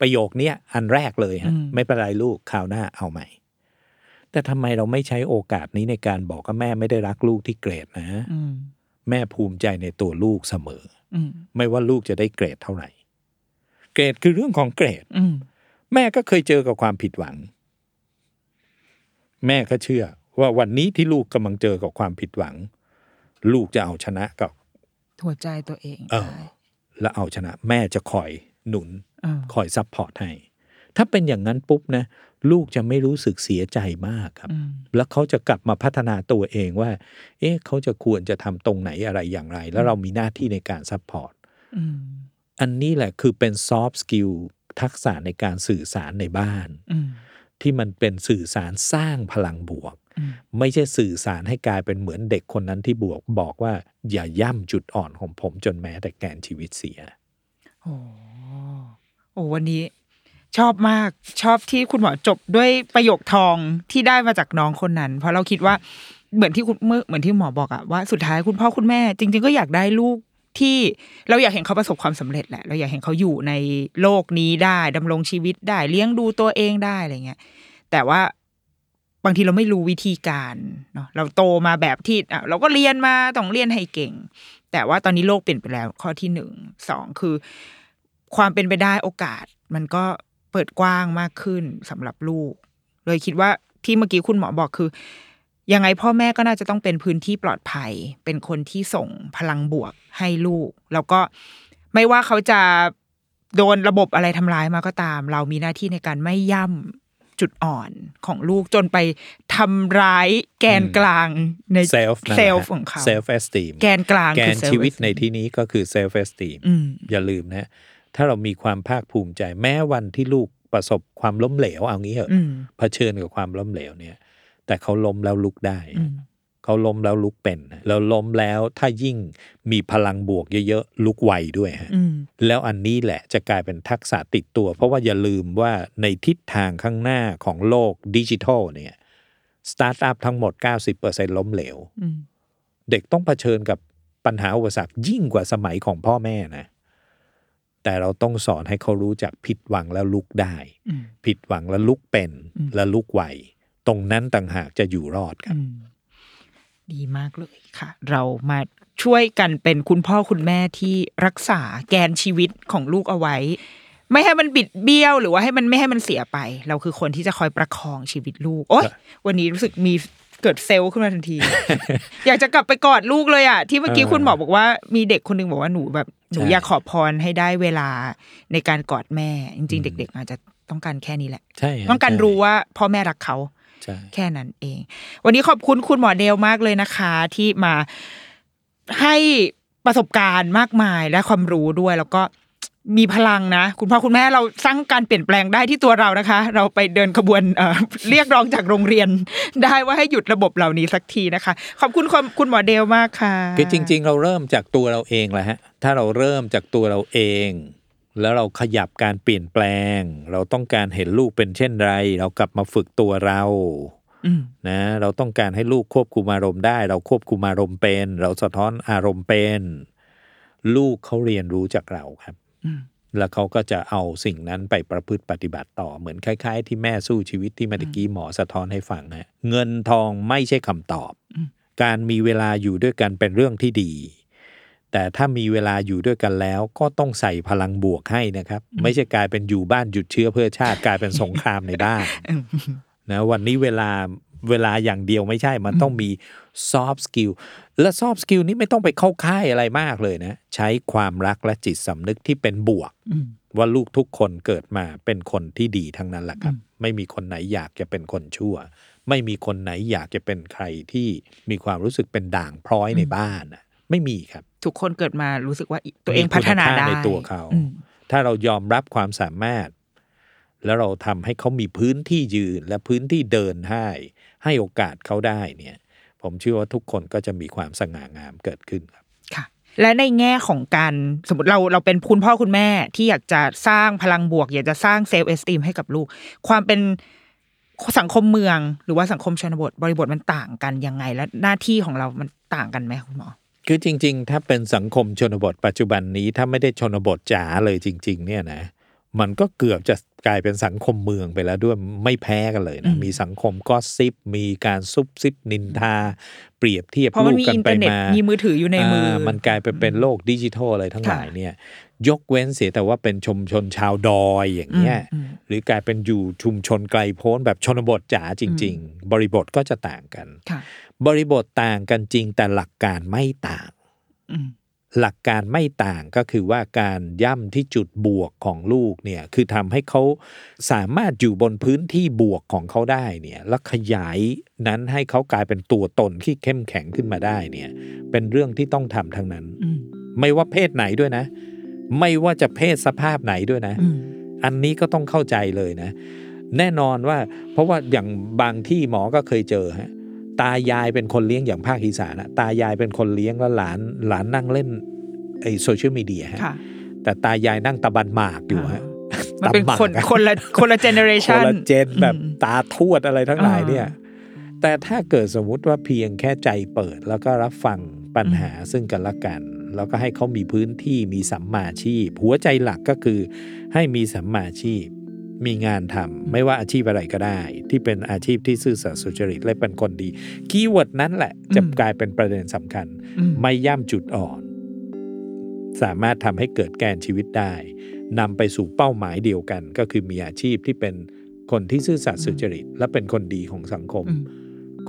ประโยคนี้อันแรกเลยฮะไม่เป็นไรลูกคราวหน้าเอาใหม่แต่ทำไมเราไม่ใช้โอกาสนี้ในการบอกว่าแม่ไม่ได้รักลูกที่เกรดนะแม่ภูมิใจในตัวลูกเสมอไม่ว่าลูกจะได้เกรดเท่าไหร่เกรดคือเรื่องของเกรดแม่ก็เคยเจอกับความผิดหวังแม่ก็เชื่อว่าวันนี้ที่ลูกกำลังเจอกับความผิดหวังลูกจะเอาชนะกับหัวใจตัวเองแล้วเอาชนะแม่จะคอยหนุนคอยซัพพอร์ตให้ถ้าเป็นอย่างนั้นปุ๊บนะลูกจะไม่รู้สึกเสียใจมากครับแล้วเขาจะกลับมาพัฒนาตัวเองว่าเอ๊ะเขาจะควรจะทำตรงไหนอะไรอย่างไรแล้วเรามีหน้าที่ในการซัพพอร์ตอันนี้แหละคือเป็นซอฟต์สกิลทักษะในการสื่อสารในบ้านที่มันเป็นสื่อสารสร้างพลังบวกไม่ใช่สื่อสารให้กลายเป็นเหมือนเด็กคนนั้นที่บอกว่าอย่าย่ำจุดอ่อนของผมจนแม้แต่แกนชีวิตเสียโอ้วันนี้ชอบมากชอบที่คุณหมอจบด้วยประโยคทองที่ได้มาจากน้องคนนั้นเพราะเราคิดว่าเหมือนที่หมอบอกอะว่าสุดท้ายคุณพ่อคุณแม่จริงๆก็อยากได้ลูกที่เราอยากเห็นเขาประสบความสำเร็จแหละเราอยากเห็นเขาอยู่ในโลกนี้ได้ดำรงชีวิตได้เลี้ยงดูตัวเองได้อะไรเงี้ยแต่ว่าบางทีเราไม่รู้วิธีการเนาะเราโตมาแบบที่เราก็เรียนมาต้องเรียนให้เก่งแต่ว่าตอนนี้โลกเปลี่ยนไปแล้วข้อที่1 2คือความเป็นไปได้โอกาสมันก็เปิดกว้างมากขึ้นสำหรับลูกเลยคิดว่าที่เมื่อกี้คุณหมอบอกคือยังไงพ่อแม่ก็น่าจะต้องเป็นพื้นที่ปลอดภัยเป็นคนที่ส่งพลังบวกให้ลูกแล้วก็ไม่ว่าเขาจะโดนระบบอะไรทำร้ายมาก็ตามเรามีหน้าที่ในการไม่ย่ำจุดอ่อนของลูกจนไปทำร้ายแกนกลางในเซลฟ์ของเขาเซลฟ์เอสติมแกนกลางแกนชีวิตในที่นี้ก็คือเซลฟ์เอสติมอย่าลืมนะถ้าเรามีความภาคภูมิใจแม้วันที่ลูกประสบความล้มเหลวเอางี้เหอะเผชิญกับความล้มเหลวเนี่ยแต่เขาล้มแล้วลุกได้เขาล้มแล้วลุกเป็นแล้วล้มแล้วถ้ายิ่งมีพลังบวกเยอะๆลุกไวด้วยฮะแล้วอันนี้แหละจะกลายเป็นทักษะติดตัวเพราะว่าอย่าลืมว่าในทิศทางข้างหน้าของโลกดิจิทัลเนี่ยสตาร์ทอัพทั้งหมด 90% ล้มเหลวเด็กต้องเผชิญกับปัญหาอุปสรรคยิ่งกว่าสมัยของพ่อแม่นะแต่เราต้องสอนให้เขารู้จักผิดหวังแล้วลุกได้ผิดหวังแล้วลุกเป็นแล้วลุกไหวตรงนั้นต่างหากจะอยู่รอดครับดีมากเลยค่ะเรามาช่วยกันเป็นคุณพ่อคุณแม่ที่รักษาแกนชีวิตของลูกเอาไว้ไม่ให้มันบิดเบี้ยวหรือว่าให้มันไม่ให้มันเสียไปเราคือคนที่จะคอยประคองชีวิตลูกโอ๊ยวันนี้รู้สึกมีเกิดเซลล์ขึ้นมาทันที อยากจะกลับไปกอดลูกเลยอ่ะที่เมื่อกี้คุณหมอบอกว่ามีเด็กคนนึงบอกว่าหนูอยากขอพรให้ได้เวลาในการกอดแม่จริงๆเด็กๆอาจจะต้องการแค่นี้แหละต้องการรู้ว่าพ่อแม่รักเขาแค่นั้นเองวันนี้ขอบคุณคุณหมอเดลมากเลยนะคะที่มาให้ประสบการณ์มากมายและความรู้ด้วยแล้วก็มีพลังนะคุณพ่อคุณแม่เราสร้างการเปลี่ยนแปลงได้ที่ตัวเรานะคะเราไปเดินขบวนเรียกร้องจากโรงเรียนได้ว่าให้หยุดระบบเหล่านี้สักทีนะคะขอบคุณคุณหมอเดลมากค่ะคือจริงๆเราเริ่มจากตัวเราเองแหละฮะถ้าเราเริ่มจากตัวเราเองแล้วเราขยับการเปลี่ยนแปลงเราต้องการเห็นลูกเป็นเช่นไรเรากลับมาฝึกตัวเรานะเราต้องการให้ลูกควบคุมอารมณ์ได้เราควบคุมอารมณ์เป็นเราสะท้อนอารมณ์เป็น ลูกเขาเรียนรู้จากเราครับแล้วเขาก็จะเอาสิ่งนั้นไปประพฤติปฏิบัติต่อเหมือนคล้ายๆที่แม่สู้ชีวิตที่เมื่อกี้หมอสะท้อนให้ฟังฮะเงินทองไม่ใช่คำตอบการมีเวลาอยู่ด้วยกันเป็นเรื่องที่ดีแต่ถ้ามีเวลาอยู่ด้วยกันแล้วก็ต้องใส่พลังบวกให้นะครับไม่ใช่กลายเป็นอยู่บ้านหยุดเชื้อเพื่อชาติกลายเป็นสงครามในบ้านนะวันนี้เวลาอย่างเดียวไม่ใช่มันต้องมีซอฟต์สกิลและซอฟต์สกิลนี้ไม่ต้องไปเข้าค่ายอะไรมากเลยนะใช้ความรักและจิตสำนึกที่เป็นบวกว่าลูกทุกคนเกิดมาเป็นคนที่ดีทั้งนั้นแหละครับไม่มีคนไหนอยากจะเป็นคนชั่วไม่มีคนไหนอยากจะเป็นใครที่มีความรู้สึกเป็นด่างพร้อยในบ้านนะไม่มีครับทุกคนเกิดมารู้สึกว่าตัวเองพัฒนาได้ในตัวเขาถ้าเรายอมรับความสามารถแล้วเราทำให้เขามีพื้นที่ยืนและพื้นที่เดินให้โอกาสเขาได้เนี่ยผมเชื่อว่าทุกคนก็จะมีความสง่างามเกิดขึ้นครับค่ะและในแง่ของการสมมติเราเป็นคุณพ่อคุณแม่ที่อยากจะสร้างพลังบวกอยากจะสร้างเซลฟ์เอสติมให้กับลูกความเป็นสังคมเมืองหรือว่าสังคมชนบทบริบทมันต่างกันยังไงและหน้าที่ของเรามันต่างกันไหมคุณหมอคือจริงๆถ้าเป็นสังคมชนบทปัจจุบันนี้ถ้าไม่ได้ชนบทจ๋าเลยจริงๆเนี่ยนะมันก็เกือบจะกลายเป็นสังคมเมืองไปแล้วด้วยไม่แพ้กันเลยนะมีสังคมกอสซิปมีการซุบซิบนินทาเปรียบเทียบลูกกันไปมามีมือถืออยู่ในมือมันกลายเป็นโลกดิจิทัลอะไรทั้งหลายเนี่ยยกเว้นเสียแต่ว่าเป็นชุมชนชาวดอยอย่างเงี้ยหรือกลายเป็นอยู่ชุมชนไกลโพ้นแบบชนบทจ๋าจริงๆบริบทก็จะต่างกันบริบทต่างกันจริงแต่หลักการไม่ต่างหลักการไม่ต่างก็คือว่าการย่ำที่จุดบวกของลูกเนี่ยคือทำให้เขาสามารถอยู่บนพื้นที่บวกของเขาได้เนี่ยและขยายนั้นให้เขากลายเป็นตัวตนที่เข้มแข็งขึ้นมาได้เนี่ยเป็นเรื่องที่ต้องทำทั้งนั้นไม่ว่าเพศไหนด้วยนะไม่ว่าจะเพศสภาพไหนด้วยนะอันนี้ก็ต้องเข้าใจเลยนะแน่นอนว่าเพราะว่าอย่างบางที่หมอก็เคยเจอฮะตายายเป็นคนเลี้ยงอย่างภาคอีสานนะตายายเป็นคนเลี้ยงแล้วหลานนั่งเล่นไอ้โซเชียลมีเดียฮะแต่ตายายนั่งตะบันหมากอยู่ฮะมันเป็นคนละเจเนอเรชั่นคนละเจนแบบตาทวดอะไรทั้งหลายเนี่ยแต่ถ้าเกิดสมมุติว่าเพียงแค่ใจเปิดแล้วก็รับฟังปัญหาซึ่งกันและกันแล้วก็ให้เขามีพื้นที่มีสัมมาชีพหัวใจหลักก็คือให้มีสัมมาชีพมีงานทำไม่ว่าอาชีพอะไรก็ได้ที่เป็นอาชีพที่ซื่อสัตย์สุจริตและเป็นคนดีคีย์เวิร์ดนั้นแหละจะกลายเป็นประเด็นสำคัญไม่ย่ำจุดอ่อนสามารถทำให้เกิดแกนชีวิตได้นำไปสู่เป้าหมายเดียวกันก็คือมีอาชีพที่เป็นคนที่ซื่อสัตย์สุจริตและเป็นคนดีของสังคม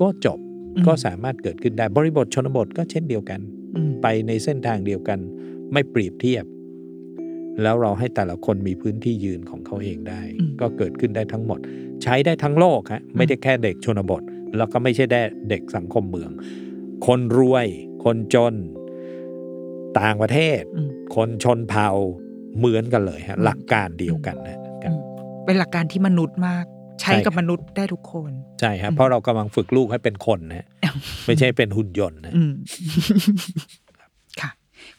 ก็จบก็สามารถเกิดขึ้นได้บริบทชนบทก็เช่นเดียวกันไปในเส้นทางเดียวกันไม่เปรียบเทียบแล้วเราให้แต่ละคนมีพื้นที่ยืนของเขาเองได้ก็เกิดขึ้นได้ทั้งหมดใช้ได้ทั้งโลกฮะไม่ได้แค่เด็กชนบทแล้วก็ไม่ใช่ได้เด็กสังคมเมืองคนรวยคนจนต่างประเทศคนชนเผ่าเหมือนกันเลยฮะหลักการเดียวกันนะเป็นหลักการที่มนุษย์มากใช้กับมนุษย์ได้ทุกคนใช่ครับเพราะเรากำลังฝึกลูกให้เป็นคนนะไม่ใช่เป็นหุ่นยนต์นะ ค่ะ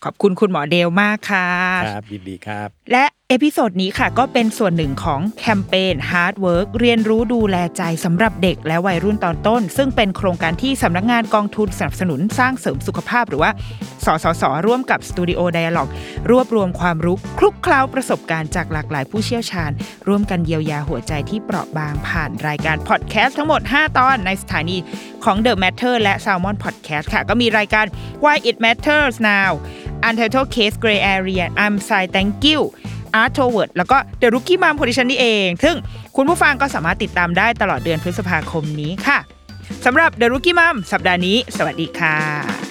ขอบคุณคุณหมอเดลมากค่ะครับยินดีครับและเอพิโซดนี้ค่ะก็เป็นส่วนหนึ่งของแคมเปญ HeART Work เรียนรู้ดูแลใจสำหรับเด็กและวัยรุ่นตอนต้นซึ่งเป็นโครงการที่สำนักงานกองทุนสนับสนุนสร้างเสริมสุขภาพหรือว่าสสส.ร่วมกับ Studio Dialog รวบรวมความรู้คลุกเคล้าประสบการณ์จากหลากหลายผู้เชี่ยวชาญร่วมกันเยียวยาหัวใจที่เปราะบางผ่านรายการพอดแคสต์ทั้งหมด5 ตอนในสถานีของ The Matter และ Salmon Podcast ค่ะก็มีรายการ Why It Matters Now Untitled Case Gray Area I'm Sorry Thank You HeART Work แล้วก็ The Rookie Mom ของดิฉันนี่เองซึ่งคุณผู้ฟังก็สามารถติดตามได้ตลอดเดือนพฤษภาคมนี้ค่ะสำหรับ The Rookie Mom สัปดาห์นี้สวัสดีค่ะ